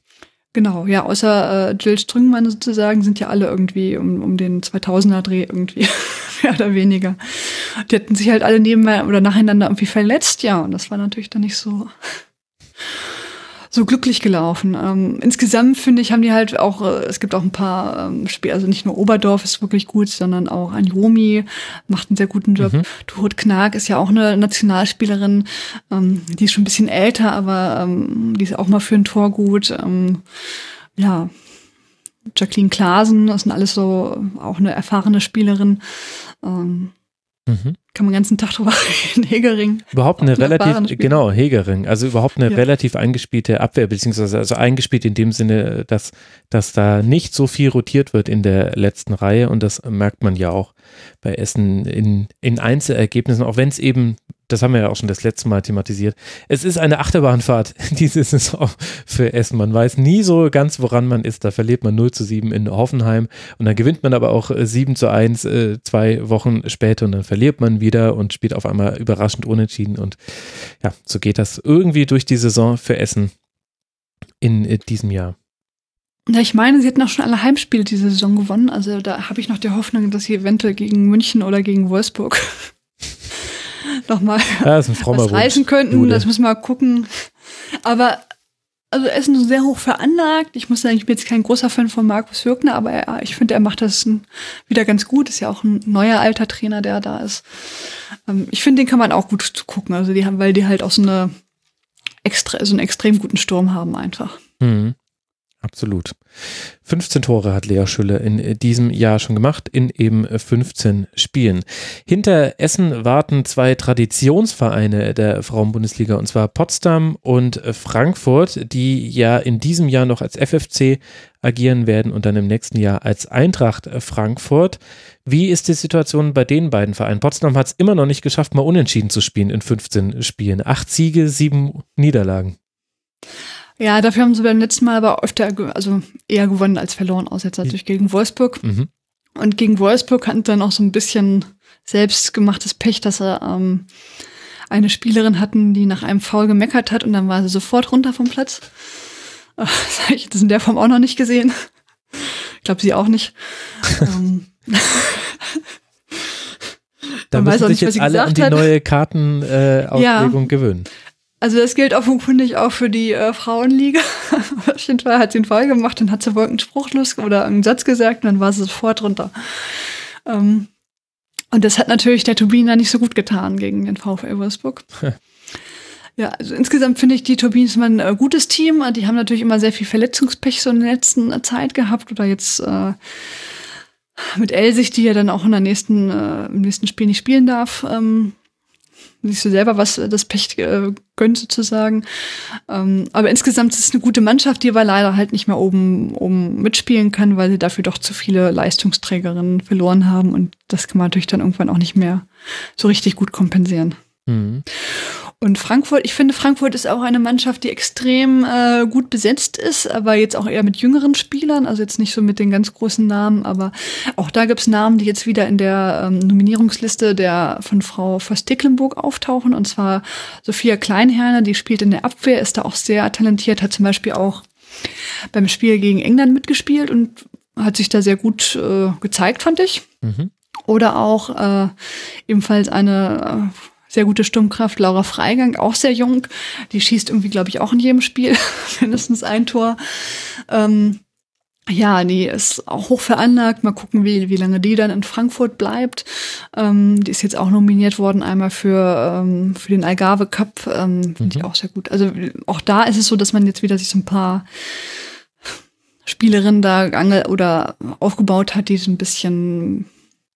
Genau, ja, außer Jill Strüngmann sozusagen sind ja alle irgendwie um den 2000er-Dreh irgendwie, mehr oder weniger. Die hatten sich halt alle nebenher oder nacheinander irgendwie verletzt, ja, und das war natürlich dann nicht so glücklich gelaufen. Insgesamt, finde ich, haben die halt auch, es gibt auch ein paar Spiele, also nicht nur Oberdorf ist wirklich gut, sondern auch Anjomi macht einen sehr guten Job. Mhm. Tuhut Knag ist ja auch eine Nationalspielerin, die ist schon ein bisschen älter, aber die ist auch mal für ein Tor gut. Ja, Jacqueline Klasen, das sind alles so auch eine erfahrene Spielerin. Kann man den ganzen Tag drüber reden. Hegering. Überhaupt eine relativ, genau, Hegering. Also überhaupt eine relativ eingespielte Abwehr, beziehungsweise also eingespielt in dem Sinne, dass da nicht so viel rotiert wird in der letzten Reihe. Und das merkt man ja auch bei Essen in Einzelergebnissen, auch wenn es eben, das haben wir ja auch schon das letzte Mal thematisiert, es ist eine Achterbahnfahrt diese Saison für Essen. Man weiß nie so ganz, woran man ist. Da verliert man 0-7 in Hoffenheim und dann gewinnt man aber auch 7-1 2 Wochen später und dann verliert man wieder und spielt auf einmal überraschend unentschieden. Und ja, so geht das irgendwie durch die Saison für Essen in diesem Jahr. Ja, ich meine, sie hätten auch schon alle Heimspiele diese Saison gewonnen. Also da habe ich noch die Hoffnung, dass sie eventuell gegen München oder gegen Wolfsburg nochmal was reißen könnten. Dude. Das müssen wir mal gucken. Aber also Essen ist sehr hoch veranlagt. Ich muss sagen, ich bin jetzt kein großer Fan von Markus Hürkner, aber ich finde, er macht das wieder ganz gut. Ist ja auch ein neuer alter Trainer, der da ist. Ich finde, den kann man auch gut gucken. Also die haben, weil die halt auch so einen extrem guten Sturm haben einfach. Mhm. Absolut. 15 Tore hat Lea Schüller in diesem Jahr schon gemacht, in eben 15 Spielen. Hinter Essen warten 2 Traditionsvereine der Frauenbundesliga, und zwar Potsdam und Frankfurt, die ja in diesem Jahr noch als FFC agieren werden und dann im nächsten Jahr als Eintracht Frankfurt. Wie ist die Situation bei den beiden Vereinen? Potsdam hat es immer noch nicht geschafft, mal unentschieden zu spielen in 15 Spielen. 8 Siege, 7 Niederlagen. Ja, dafür haben sie beim letzten Mal aber öfter, also eher gewonnen als verloren, außer jetzt natürlich gegen Wolfsburg. Mhm. Und gegen Wolfsburg hatten sie dann auch so ein bisschen selbstgemachtes Pech, dass sie eine Spielerin hatten, die nach einem Foul gemeckert hat und dann war sie sofort runter vom Platz. Das habe ich jetzt in der Form auch noch nicht gesehen. Ich glaube, sie auch nicht. Da müssen sich jetzt alle an die neue Kartenauslegung gewöhnen. Also das gilt offenkundig auch für die Frauenliga. Auf jeden Fall hat sie einen Fall gemacht, dann hat sie wohl einen Spruch oder einen Satz gesagt und dann war sie sofort runter. Und das hat natürlich der Turbine nicht so gut getan gegen den VfL Wolfsburg. Ja, also insgesamt finde ich, die Turbine ist mal ein gutes Team. Die haben natürlich immer sehr viel Verletzungspech so in der letzten Zeit gehabt oder jetzt mit Elsig, die ja dann auch in der im nächsten Spiel nicht spielen darf, siehst du selber, was das Pech gönnt sozusagen. Aber insgesamt ist es eine gute Mannschaft, die aber leider halt nicht mehr oben mitspielen kann, weil sie dafür doch zu viele Leistungsträgerinnen verloren haben. Und das kann man natürlich dann irgendwann auch nicht mehr so richtig gut kompensieren. Mhm. Und Frankfurt, ich finde, Frankfurt ist auch eine Mannschaft, die extrem gut besetzt ist, aber jetzt auch eher mit jüngeren Spielern, also jetzt nicht so mit den ganz großen Namen, aber auch da gibt es Namen, die jetzt wieder in der Nominierungsliste von Frau Voss-Tecklenburg auftauchen, und zwar Sophia Kleinherne, die spielt in der Abwehr, ist da auch sehr talentiert, hat zum Beispiel auch beim Spiel gegen England mitgespielt und hat sich da sehr gut gezeigt, fand ich. Mhm. Oder auch ebenfalls eine sehr gute Sturmkraft, Laura Freigang, auch sehr jung. Die schießt irgendwie, glaube ich, auch in jedem Spiel mindestens ein Tor. Ja, die ist auch hoch veranlagt. Mal gucken, wie lange die dann in Frankfurt bleibt. Die ist jetzt auch nominiert worden, einmal für den Algarve Cup. Finde ich auch sehr gut. Also auch da ist es so, dass man jetzt wieder sich so ein paar Spielerinnen da oder aufgebaut hat, die so ein bisschen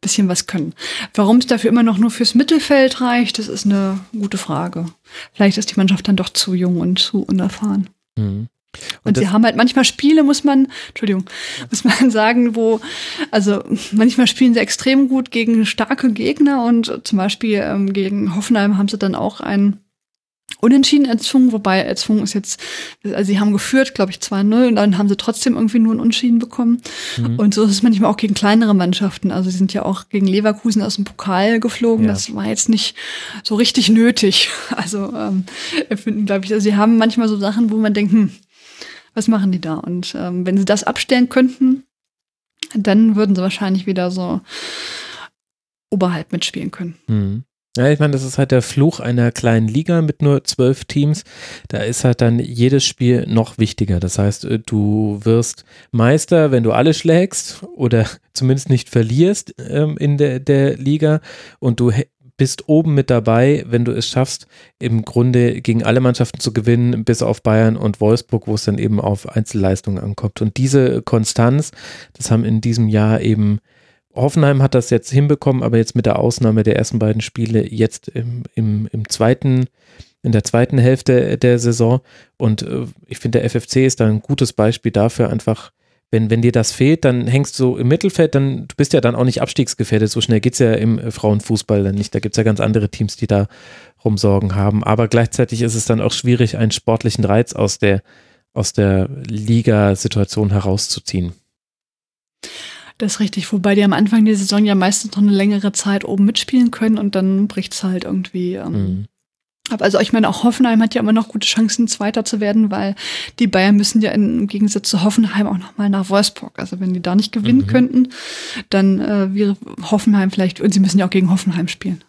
was können. Warum es dafür immer noch nur fürs Mittelfeld reicht, das ist eine gute Frage. Vielleicht ist die Mannschaft dann doch zu jung und zu unerfahren. Mhm. Und sie haben halt manchmal Spiele, muss man sagen, manchmal spielen sie extrem gut gegen starke Gegner, und zum Beispiel gegen Hoffenheim haben sie dann auch einen Unentschieden erzwungen, wobei erzwungen ist jetzt, also sie haben geführt, glaube ich, 2-0, und dann haben sie trotzdem irgendwie nur einen Unentschieden bekommen. Mhm. Und so ist es manchmal auch gegen kleinere Mannschaften. Also sie sind ja auch gegen Leverkusen aus dem Pokal geflogen. Ja. Das war jetzt nicht so richtig nötig. Also empfinden, glaube ich, also sie haben manchmal so Sachen, wo man denkt, was machen die da? Und wenn sie das abstellen könnten, dann würden sie wahrscheinlich wieder so oberhalb mitspielen können. Mhm. Ja, ich meine, das ist halt der Fluch einer kleinen Liga mit nur 12 Teams. Da ist halt dann jedes Spiel noch wichtiger. Das heißt, du wirst Meister, wenn du alle schlägst oder zumindest nicht verlierst in der Liga, und du bist oben mit dabei, wenn du es schaffst, im Grunde gegen alle Mannschaften zu gewinnen, bis auf Bayern und Wolfsburg, wo es dann eben auf Einzelleistungen ankommt. Und diese Konstanz, das haben in diesem Jahr eben Hoffenheim hat das jetzt hinbekommen, aber jetzt mit der Ausnahme der ersten beiden Spiele jetzt in der zweiten Hälfte der Saison. Und ich finde, der FFC ist da ein gutes Beispiel dafür, einfach, wenn dir das fehlt, dann hängst du im Mittelfeld, du bist ja dann auch nicht abstiegsgefährdet, so schnell geht es ja im Frauenfußball dann nicht. Da gibt es ja ganz andere Teams, die da Rumsorgen haben, aber gleichzeitig ist es dann auch schwierig, einen sportlichen Reiz aus der Liga-Situation herauszuziehen. Das ist richtig, wobei die am Anfang der Saison ja meistens noch eine längere Zeit oben mitspielen können, und dann bricht es halt irgendwie ab. Also ich meine, auch Hoffenheim hat ja immer noch gute Chancen, Zweiter zu werden, weil die Bayern müssen ja im Gegensatz zu Hoffenheim auch nochmal nach Wolfsburg. Also wenn die da nicht gewinnen könnten, dann wäre Hoffenheim vielleicht, und sie müssen ja auch gegen Hoffenheim spielen.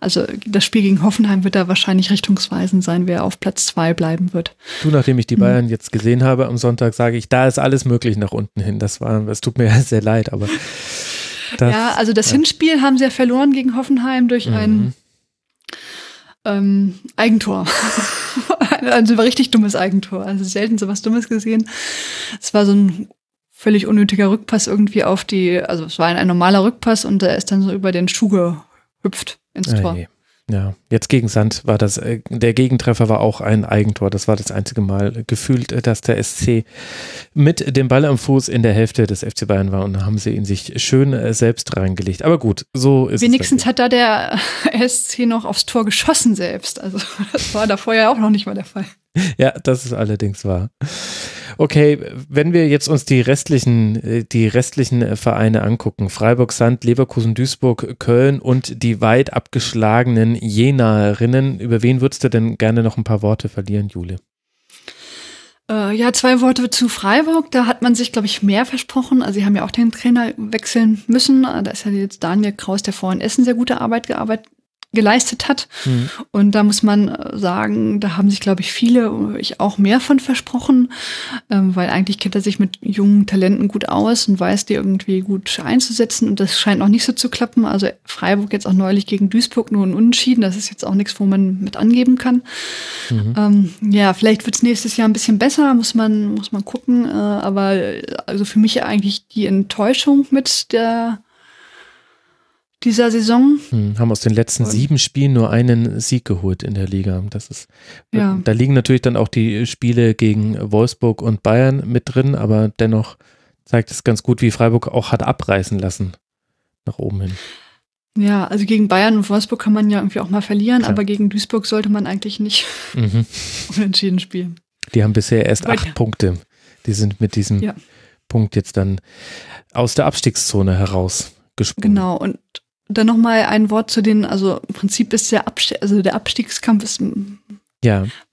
Also das Spiel gegen Hoffenheim wird da wahrscheinlich richtungsweisend sein, wer auf Platz 2 bleiben wird. Du, nachdem ich die Bayern jetzt gesehen habe am Sonntag, sage ich, da ist alles möglich nach unten hin. Das tut mir sehr leid, aber das Hinspiel haben sie ja verloren gegen Hoffenheim durch ein Eigentor. Also ein richtig dummes Eigentor. Also selten so was Dummes gesehen. Es war so ein völlig unnötiger Rückpass irgendwie also es war ein normaler Rückpass, und der ist dann so über den Schuh hüpft ins Tor. Ja, jetzt gegen Sand war das, der Gegentreffer war auch ein Eigentor. Das war das einzige Mal gefühlt, dass der SC mit dem Ball am Fuß in der Hälfte des FC Bayern war, und da haben sie ihn sich schön selbst reingelegt. Aber gut, so ist es. Wenigstens hat da der SC noch aufs Tor geschossen selbst. Also das war da vorher auch noch nicht mal der Fall. Ja, das ist allerdings wahr. Okay, wenn wir jetzt uns die restlichen Vereine angucken, Freiburg, Sand, Leverkusen, Duisburg, Köln und die weit abgeschlagenen Jenaerinnen, über wen würdest du denn gerne noch ein paar Worte verlieren, Jule? Ja, 2 Worte zu Freiburg. Da hat man sich, glaube ich, mehr versprochen. Also sie haben ja auch den Trainer wechseln müssen. Da ist ja jetzt Daniel Kraus, der vorhin in Essen sehr gute Arbeit geleistet hat. Und da muss man sagen, da haben sich, glaube ich, viele, ich auch, mehr von versprochen, weil eigentlich kennt er sich mit jungen Talenten gut aus und weiß, die irgendwie gut einzusetzen, und das scheint noch nicht so zu klappen. Also Freiburg jetzt auch neulich gegen Duisburg nur ein Unentschieden, das ist jetzt auch nichts, wo man mit angeben kann. Ja, vielleicht wird es nächstes Jahr ein bisschen besser, muss man gucken, aber also für mich eigentlich die Enttäuschung mit dieser Saison. Haben aus den letzten 7 Spielen nur einen Sieg geholt in der Liga. Das ist, ja. Da liegen natürlich dann auch die Spiele gegen Wolfsburg und Bayern mit drin, aber dennoch zeigt es ganz gut, wie Freiburg auch hat abreißen lassen nach oben hin. Ja, also gegen Bayern und Wolfsburg kann man ja irgendwie auch mal verlieren, aber gegen Duisburg sollte man eigentlich nicht unentschieden spielen. Die haben bisher erst 8 Punkte. Die sind mit diesem Punkt jetzt dann aus der Abstiegszone heraus gesprungen. Genau, und dann nochmal ein Wort zu den, also im Prinzip ist der Abstiegskampf ist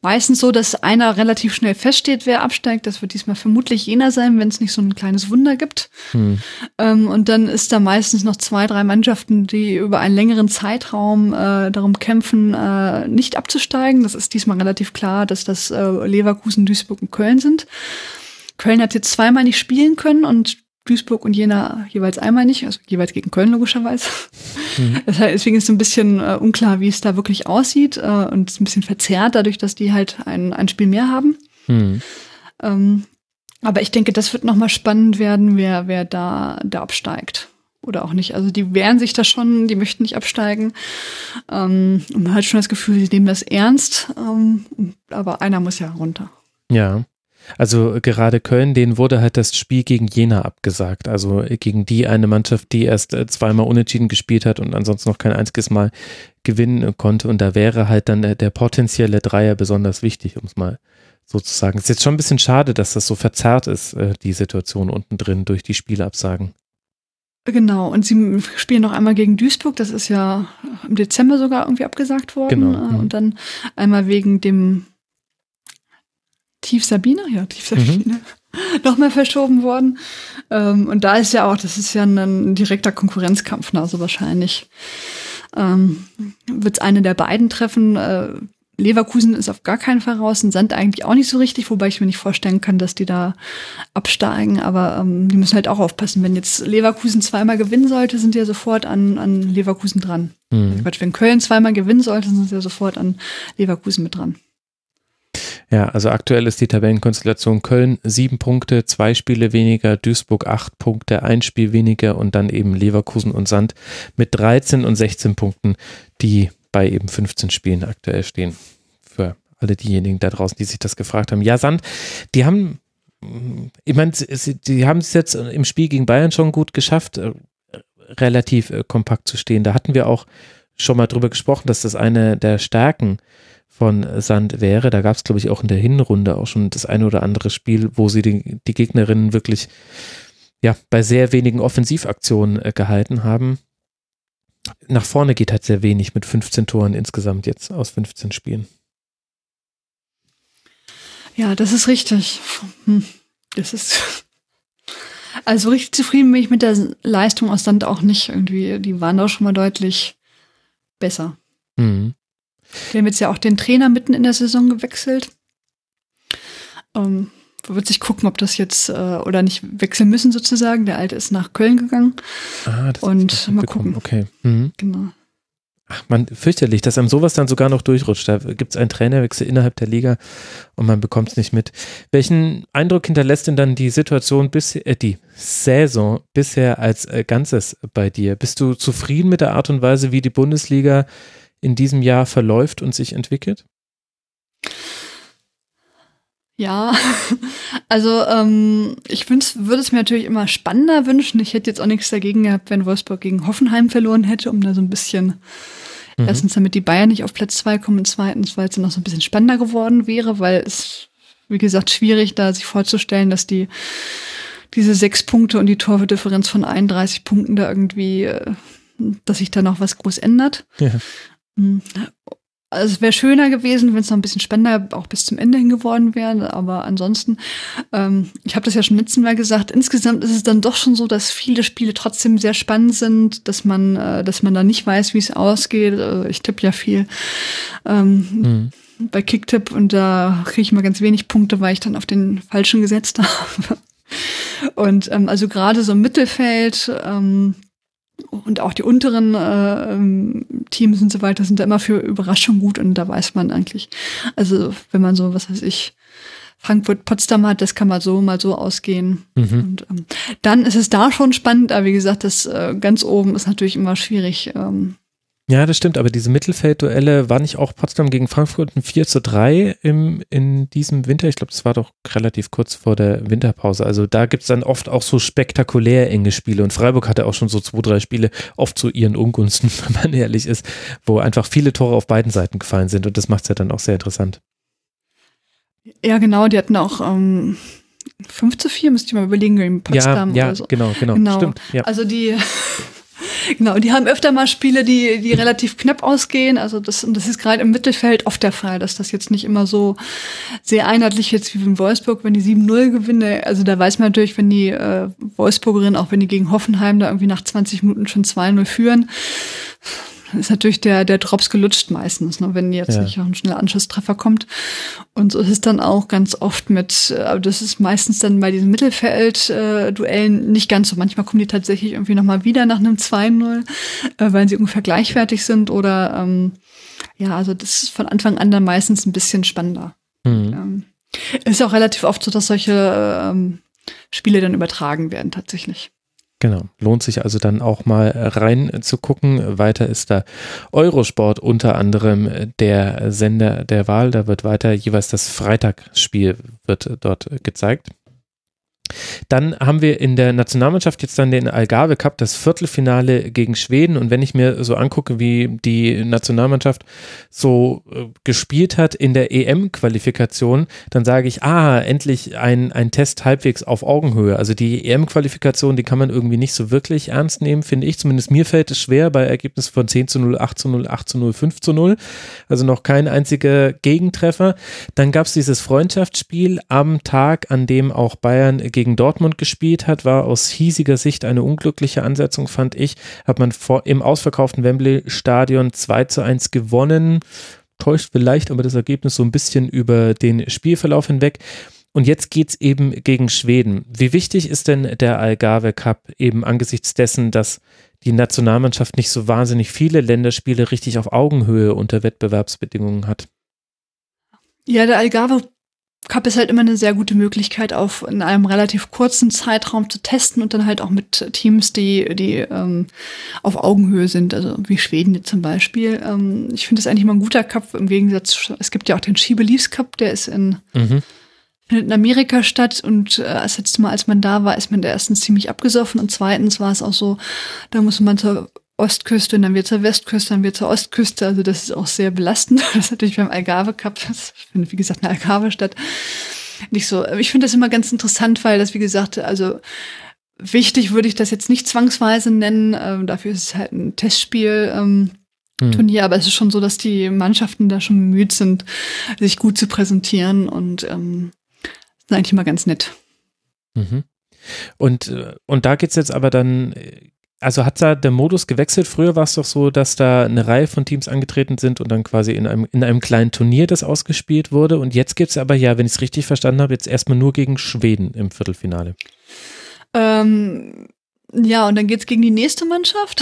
meistens so, dass einer relativ schnell feststeht, wer absteigt. Das wird diesmal vermutlich Jena sein, wenn es nicht so ein kleines Wunder gibt. Und dann ist da meistens noch 2, 3 Mannschaften, die über einen längeren Zeitraum darum kämpfen, nicht abzusteigen. Das ist diesmal relativ klar, dass das Leverkusen, Duisburg und Köln sind. Köln hat jetzt zweimal nicht spielen können und Duisburg und Jena jeweils einmal nicht, also jeweils gegen Köln logischerweise. Mhm. Deswegen ist es ein bisschen unklar, wie es da wirklich aussieht und ist ein bisschen verzerrt dadurch, dass die halt ein Spiel mehr haben. Mhm. Aber ich denke, das wird nochmal spannend werden, wer da absteigt oder auch nicht. Also die wehren sich da schon, die möchten nicht absteigen. Und man hat schon das Gefühl, sie nehmen das ernst, aber einer muss ja runter. Ja. Also gerade Köln, denen wurde halt das Spiel gegen Jena abgesagt, also gegen die eine Mannschaft, die erst zweimal unentschieden gespielt hat und ansonsten noch kein einziges Mal gewinnen konnte, und da wäre halt dann der potenzielle Dreier besonders wichtig, um es mal so zu sagen. Ist jetzt schon ein bisschen schade, dass das so verzerrt ist, die Situation unten drin durch die Spielabsagen. Genau, und sie spielen noch einmal gegen Duisburg, das ist ja im Dezember sogar irgendwie abgesagt worden, genau. Und dann einmal wegen dem Tief Sabine, nochmal verschoben worden. Und da ist ja auch, das ist ja ein direkter Konkurrenzkampf, also wahrscheinlich wird es eine der beiden treffen. Leverkusen ist auf gar keinen Fall raus, und Sand eigentlich auch nicht so richtig, wobei ich mir nicht vorstellen kann, dass die da absteigen, aber die müssen halt auch aufpassen. Wenn jetzt Leverkusen zweimal gewinnen sollte, sind die ja sofort an Leverkusen dran. Mhm. Quatsch, wenn Köln zweimal gewinnen sollte, sind sie ja sofort an Leverkusen mit dran. Ja, also aktuell ist die Tabellenkonstellation Köln 7 Punkte, 2 Spiele weniger, Duisburg 8 Punkte, 1 Spiel weniger und dann eben Leverkusen und Sand mit 13 und 16 Punkten, die bei eben 15 Spielen aktuell stehen. Für alle diejenigen da draußen, die sich das gefragt haben. Ja, Sand, die haben es jetzt im Spiel gegen Bayern schon gut geschafft, relativ kompakt zu stehen. Da hatten wir auch schon mal drüber gesprochen, dass das eine der Stärken von Sand wäre. Da gab es, glaube ich, auch in der Hinrunde auch schon das eine oder andere Spiel, wo sie die Gegnerinnen wirklich ja bei sehr wenigen Offensivaktionen gehalten haben. Nach vorne geht halt sehr wenig mit 15 Toren insgesamt jetzt aus 15 Spielen. Ja, das ist richtig. Das ist... Also richtig zufrieden bin ich mit der Leistung aus Sand auch nicht irgendwie. Die waren doch schon mal deutlich besser. Mhm. Wir haben jetzt ja auch den Trainer mitten in der Saison gewechselt. Wird sich gucken, ob das jetzt oder nicht wechseln müssen sozusagen. Der Alte ist nach Köln gegangen. Das und mal gucken. Okay. Mhm. Genau. Ach man, fürchterlich, dass einem sowas dann sogar noch durchrutscht. Da gibt es einen Trainerwechsel innerhalb der Liga und man bekommt es nicht mit. Welchen Eindruck hinterlässt denn dann die Situation, die Saison bisher als Ganzes bei dir? Bist du zufrieden mit der Art und Weise, wie die Bundesliga in diesem Jahr verläuft und sich entwickelt? Ja, also ich würde es mir natürlich immer spannender wünschen. Ich hätte jetzt auch nichts dagegen gehabt, wenn Wolfsburg gegen Hoffenheim verloren hätte, um da so ein bisschen, erstens damit die Bayern nicht auf Platz 2 kommen und zweitens, weil es dann noch so ein bisschen spannender geworden wäre, weil es, wie gesagt, schwierig da sich vorzustellen, dass diese 6 Punkte und die Tordifferenz von 31 Punkten da irgendwie, dass sich da noch was groß ändert. Ja. Also es wäre schöner gewesen, wenn es noch ein bisschen spannender auch bis zum Ende hin geworden wäre, aber ansonsten, ich habe das ja schon letzten Mal gesagt, insgesamt ist es dann doch schon so, dass viele Spiele trotzdem sehr spannend sind, dass man da nicht weiß, wie es ausgeht. Ich tippe ja viel bei Kicktipp und da kriege ich mal ganz wenig Punkte, weil ich dann auf den falschen gesetzt habe. Und also gerade so im Mittelfeld, und auch die unteren Teams und so weiter sind da immer für Überraschung gut und da weiß man eigentlich, also wenn man so, was weiß ich, Frankfurt, Potsdam hat, das kann mal so ausgehen. Mhm. Und dann ist es da schon spannend, aber wie gesagt, das ganz oben ist natürlich immer schwierig. Ja, das stimmt, aber diese Mittelfeldduelle, war nicht auch Potsdam gegen Frankfurt ein 4:3 in diesem Winter? Ich glaube, das war doch relativ kurz vor der Winterpause. Also da gibt es dann oft auch so spektakulär enge Spiele und Freiburg hatte auch schon so 2, 3 Spiele, oft zu ihren Ungunsten, wenn man ehrlich ist, wo einfach viele Tore auf beiden Seiten gefallen sind und das macht es ja dann auch sehr interessant. Ja, genau, die hatten auch 5:4, müsste ich mal überlegen, gegen Potsdam oder so. Ja, genau. Stimmt, ja. Also die... Genau, die haben öfter mal Spiele, die relativ knapp ausgehen. Also das ist gerade im Mittelfeld oft der Fall, dass das jetzt nicht immer so sehr einheitlich jetzt wie in Wolfsburg, wenn die 7-0 gewinnen. Also da weiß man natürlich, wenn die Wolfsburgerinnen, auch wenn die gegen Hoffenheim da irgendwie nach 20 Minuten schon 2-0 führen, Dann ist natürlich der Drops gelutscht meistens, ne, wenn jetzt nicht auch ein schneller Anschlusstreffer kommt. Und so ist es dann auch ganz oft mit, aber das ist meistens dann bei diesen Mittelfeld-Duellen nicht ganz so. Manchmal kommen die tatsächlich irgendwie nochmal wieder nach einem 2-0, weil sie ungefähr gleichwertig sind oder also das ist von Anfang an dann meistens ein bisschen spannender. Mhm. Ist auch relativ oft so, dass solche Spiele dann übertragen werden tatsächlich. Genau, lohnt sich also dann auch mal reinzugucken. Weiter ist da Eurosport unter anderem der Sender der Wahl. Da wird weiter jeweils das Freitagsspiel wird dort gezeigt. Dann haben wir in der Nationalmannschaft jetzt dann den Algarve Cup, das Viertelfinale gegen Schweden, und wenn ich mir so angucke, wie die Nationalmannschaft so gespielt hat in der EM-Qualifikation, dann sage ich, endlich ein Test halbwegs auf Augenhöhe. Also die EM-Qualifikation, die kann man irgendwie nicht so wirklich ernst nehmen, finde ich. Zumindest mir fällt es schwer bei Ergebnissen von 10:0, 8:0, 8:0, 5:0. Also noch kein einziger Gegentreffer. Dann gab es dieses Freundschaftsspiel am Tag, an dem auch Bayern gegen Dortmund gespielt hat, war aus hiesiger Sicht eine unglückliche Ansetzung, fand ich. Hat man im ausverkauften Wembley-Stadion 2:1 gewonnen. Täuscht vielleicht aber das Ergebnis so ein bisschen über den Spielverlauf hinweg. Und jetzt geht es eben gegen Schweden. Wie wichtig ist denn der Algarve Cup eben angesichts dessen, dass die Nationalmannschaft nicht so wahnsinnig viele Länderspiele richtig auf Augenhöhe unter Wettbewerbsbedingungen hat? Ja, der Algarve Cup ist halt immer eine sehr gute Möglichkeit, in einem relativ kurzen Zeitraum zu testen und dann halt auch mit Teams, die auf Augenhöhe sind, also wie Schweden jetzt zum Beispiel. Ich finde das eigentlich immer ein guter Cup im Gegensatz, es gibt ja auch den Ski Beliefs Cup, der ist findet in Amerika statt, und das letzte Mal, als man da war, ist man da erstens ziemlich abgesoffen und zweitens war es auch so, da muss man zur Ostküste und dann wieder zur Westküste, dann wieder zur Ostküste. Also das ist auch sehr belastend. Das ist natürlich beim Algarve Cup, das findet wie gesagt eine Algarve-Stadt, nicht so. Ich finde das immer ganz interessant, weil das, wie gesagt, also wichtig würde ich das jetzt nicht zwangsweise nennen. Dafür ist es halt ein Testspiel. Turnier, aber es ist schon so, dass die Mannschaften da schon bemüht sind, sich gut zu präsentieren, und ist eigentlich immer ganz nett. Mhm. Und da geht's jetzt aber dann. Also hat da der Modus gewechselt? Früher war es doch so, dass da eine Reihe von Teams angetreten sind und dann quasi in einem kleinen Turnier das ausgespielt wurde. Und jetzt gibt es aber, ja, wenn ich es richtig verstanden habe, jetzt erstmal nur gegen Schweden im Viertelfinale. Ja, und dann geht's gegen die nächste Mannschaft.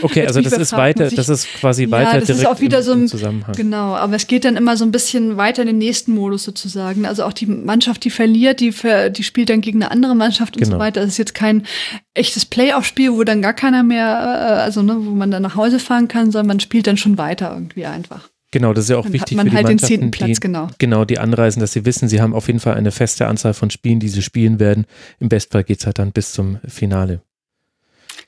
Okay, also das ist weiter, das ist quasi weiter direkt im Zusammenhang. Genau, aber es geht dann immer so ein bisschen weiter in den nächsten Modus sozusagen. Also auch die Mannschaft, die verliert, die spielt dann gegen eine andere Mannschaft und so weiter. Das ist jetzt kein echtes Playoff-Spiel, wo dann gar keiner mehr, wo man dann nach Hause fahren kann, sondern man spielt dann schon weiter irgendwie einfach. Genau, das ist ja auch wichtig für die Mannschaften, den 10. Platz, die anreisen, dass sie wissen, sie haben auf jeden Fall eine feste Anzahl von Spielen, die sie spielen werden. Im Bestfall geht's halt dann bis zum Finale.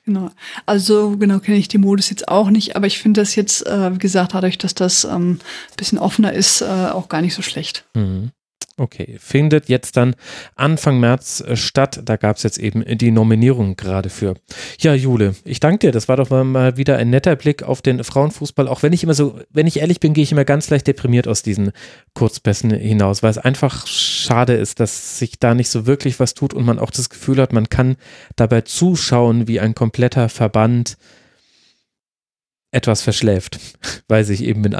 Genau, also genau kenne ich den Modus jetzt auch nicht, aber ich finde das jetzt, wie gesagt, dadurch, dass das ein bisschen offener ist, auch gar nicht so schlecht. Mhm. Okay, findet jetzt dann Anfang März statt. Da gab es jetzt eben die Nominierung gerade für. Ja, Jule, ich danke dir. Das war doch mal wieder ein netter Blick auf den Frauenfußball. Auch wenn ich immer so, wenn ich ehrlich bin, gehe ich immer ganz leicht deprimiert aus diesen Kurzpässen hinaus, weil es einfach schade ist, dass sich da nicht so wirklich was tut und man auch das Gefühl hat, man kann dabei zuschauen, wie ein kompletter Verband etwas verschläft, weil sich eben in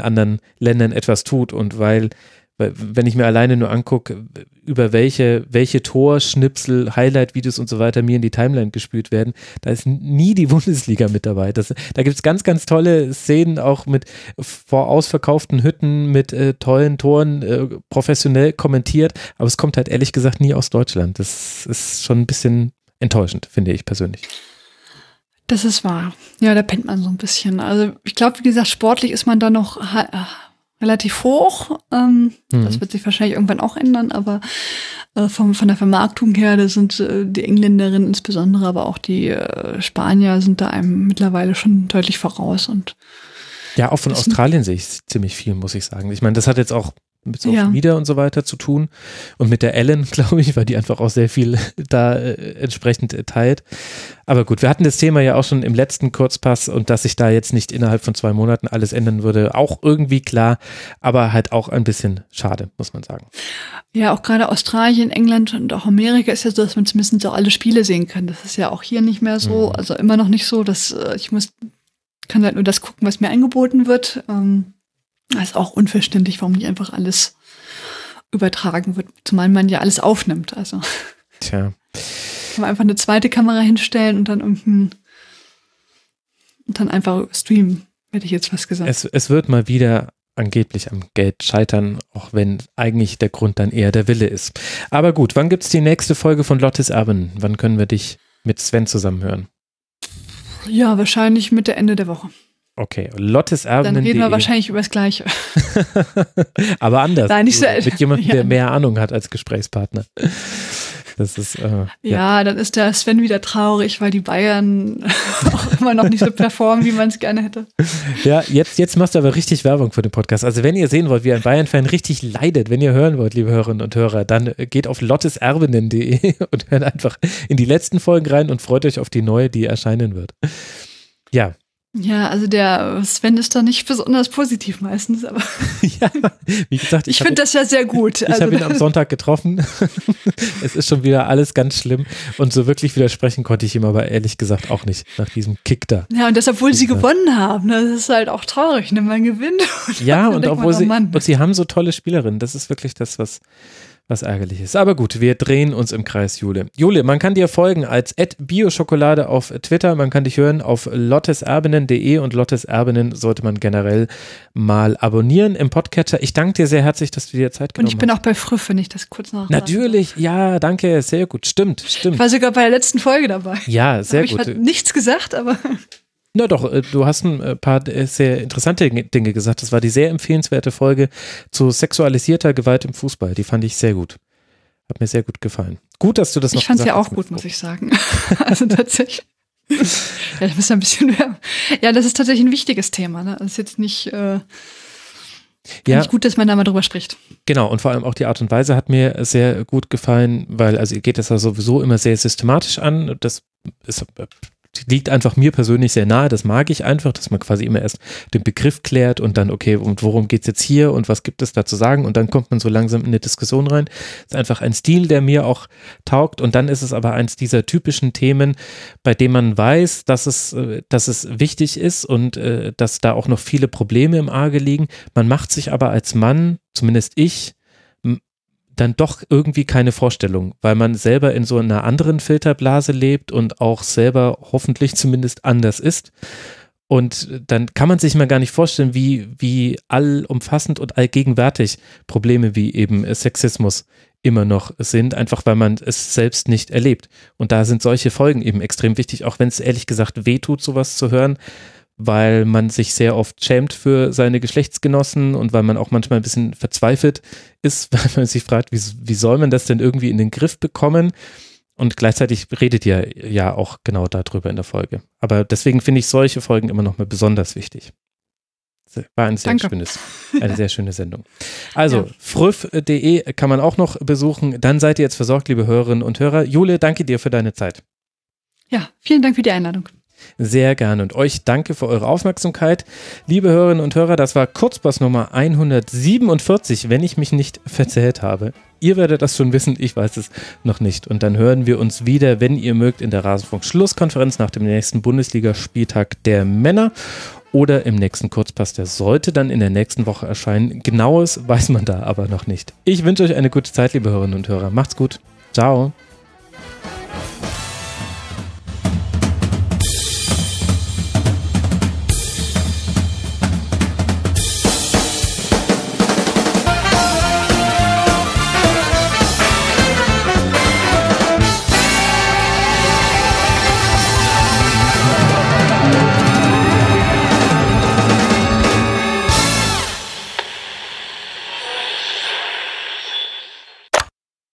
anderen Ländern etwas tut, und weil wenn ich mir alleine nur angucke, über welche Torschnipsel, Highlight-Videos und so weiter mir in die Timeline gespült werden, da ist nie die Bundesliga mit dabei. Da gibt es ganz, ganz tolle Szenen, auch mit vorausverkauften Hütten, mit tollen Toren, professionell kommentiert, aber es kommt halt ehrlich gesagt nie aus Deutschland. Das ist schon ein bisschen enttäuschend, finde ich persönlich. Das ist wahr. Ja, da pennt man so ein bisschen. Also ich glaube, wie gesagt, sportlich ist man da noch relativ hoch. Das wird sich wahrscheinlich irgendwann auch ändern, aber von der Vermarktung her, das sind die Engländerinnen insbesondere, aber auch die Spanier sind da einem mittlerweile schon deutlich voraus. Und ja, auch von Australien sehe ich ziemlich viel, muss ich sagen. Ich meine, das hat jetzt auch mit Social Media und so weiter zu tun. Und mit der Ellen, glaube ich, weil die einfach auch sehr viel da entsprechend teilt. Aber gut, wir hatten das Thema ja auch schon im letzten Kurzpass, und dass sich da jetzt nicht innerhalb von 2 Monaten alles ändern würde, auch irgendwie klar, aber halt auch ein bisschen schade, muss man sagen. Ja, auch gerade Australien, England und auch Amerika ist ja so, dass man zumindest auch alle Spiele sehen kann. Das ist ja auch hier nicht mehr so, also immer noch nicht so, dass ich muss kann halt nur das gucken, was mir angeboten wird. Das ist auch unverständlich, warum nicht einfach alles übertragen wird, zumal man ja alles aufnimmt. Also tja. Kann man einfach eine zweite Kamera hinstellen und dann einfach streamen, hätte ich jetzt was gesagt. Es wird mal wieder angeblich am Geld scheitern, auch wenn eigentlich der Grund dann eher der Wille ist. Aber gut, wann gibt es die nächste Folge von Lottes Abenden? Wann können wir dich mit Sven zusammenhören? Ja, wahrscheinlich Mitte, Ende der Woche. Okay, lotteserbenen.de. Dann reden wir wahrscheinlich über das Gleiche. Aber anders. Nein, nicht so, mit jemandem, der mehr Ahnung hat als Gesprächspartner. Das ist, ja, dann ist der Sven wieder traurig, weil die Bayern auch immer noch nicht so performen, wie man es gerne hätte. Ja, jetzt machst du aber richtig Werbung für den Podcast. Also wenn ihr sehen wollt, wie ein Bayern-Fan richtig leidet, wenn ihr hören wollt, liebe Hörerinnen und Hörer, dann geht auf lotteserbenen.de und hört einfach in die letzten Folgen rein und freut euch auf die neue, die erscheinen wird. Ja. Ja, also der Sven ist da nicht besonders positiv meistens, aber ja, wie gesagt, ich finde das ja sehr gut. Ich habe ihn am Sonntag getroffen. Es ist schon wieder alles ganz schlimm und so wirklich widersprechen konnte ich ihm aber ehrlich gesagt auch nicht nach diesem Kick da. Ja, und das, obwohl sie gewonnen haben, das ist halt auch traurig, ne? Man gewinnt. Und ja, und obwohl sie haben so tolle Spielerinnen, das ist wirklich das, was ärgerlich ist. Aber gut, wir drehen uns im Kreis, Jule. Jule, man kann dir folgen als @bioschokolade auf Twitter. Man kann dich hören auf lotteserbenen.de und Lottes Erbenen sollte man generell mal abonnieren im Podcatcher. Ich danke dir sehr herzlich, dass du dir Zeit genommen hast. Und ich bin auch bei Früh, wenn ich das kurz noch. Natürlich, ja, danke, sehr gut. Stimmt. Ich war sogar bei der letzten Folge dabei. Ja, sehr gut. Ich habe nichts gesagt, aber... Na doch, du hast ein paar sehr interessante Dinge gesagt. Das war die sehr empfehlenswerte Folge zu sexualisierter Gewalt im Fußball. Die fand ich sehr gut. Hat mir sehr gut gefallen. Gut, dass du das noch gesagt hast. Ich fand es ja auch gut, muss ich sagen. Also tatsächlich. Ja, ich muss ein bisschen mehr. Ja, das ist tatsächlich ein wichtiges Thema. Ne? Das ist jetzt nicht... Ja, finde ich gut, dass man da mal drüber spricht. Genau, und vor allem auch die Art und Weise hat mir sehr gut gefallen, weil also ihr geht das ja sowieso immer sehr systematisch an. Das ist... liegt einfach mir persönlich sehr nahe, das mag ich einfach, dass man quasi immer erst den Begriff klärt und dann, okay, und worum geht es jetzt hier und was gibt es da zu sagen und dann kommt man so langsam in eine Diskussion rein. Das ist einfach ein Stil, der mir auch taugt und dann ist es aber eins dieser typischen Themen, bei dem man weiß, dass es wichtig ist und dass da auch noch viele Probleme im Arge liegen. Man macht sich aber als Mann, zumindest ich, dann doch irgendwie keine Vorstellung, weil man selber in so einer anderen Filterblase lebt und auch selber hoffentlich zumindest anders ist. Und dann kann man sich mal gar nicht vorstellen, wie allumfassend und allgegenwärtig Probleme wie eben Sexismus immer noch sind, einfach weil man es selbst nicht erlebt. Und da sind solche Folgen eben extrem wichtig, auch wenn es ehrlich gesagt wehtut, sowas zu hören, weil man sich sehr oft schämt für seine Geschlechtsgenossen und weil man auch manchmal ein bisschen verzweifelt ist, weil man sich fragt, wie soll man das denn irgendwie in den Griff bekommen? Und gleichzeitig redet ihr ja auch genau darüber in der Folge. Aber deswegen finde ich solche Folgen immer noch mal besonders wichtig. War ein sehr sehr schöne Sendung. Also, ja. früff.de kann man auch noch besuchen. Dann seid ihr jetzt versorgt, liebe Hörerinnen und Hörer. Jule, danke dir für deine Zeit. Ja, vielen Dank für die Einladung. Sehr gerne und euch danke für eure Aufmerksamkeit. Liebe Hörerinnen und Hörer, das war Kurzpass Nummer 147, wenn ich mich nicht verzählt habe. Ihr werdet das schon wissen, ich weiß es noch nicht. Und dann hören wir uns wieder, wenn ihr mögt, in der Rasenfunk-Schlusskonferenz nach dem nächsten Bundesligaspieltag der Männer oder im nächsten Kurzpass, der sollte dann in der nächsten Woche erscheinen. Genaues weiß man da aber noch nicht. Ich wünsche euch eine gute Zeit, liebe Hörerinnen und Hörer. Macht's gut. Ciao.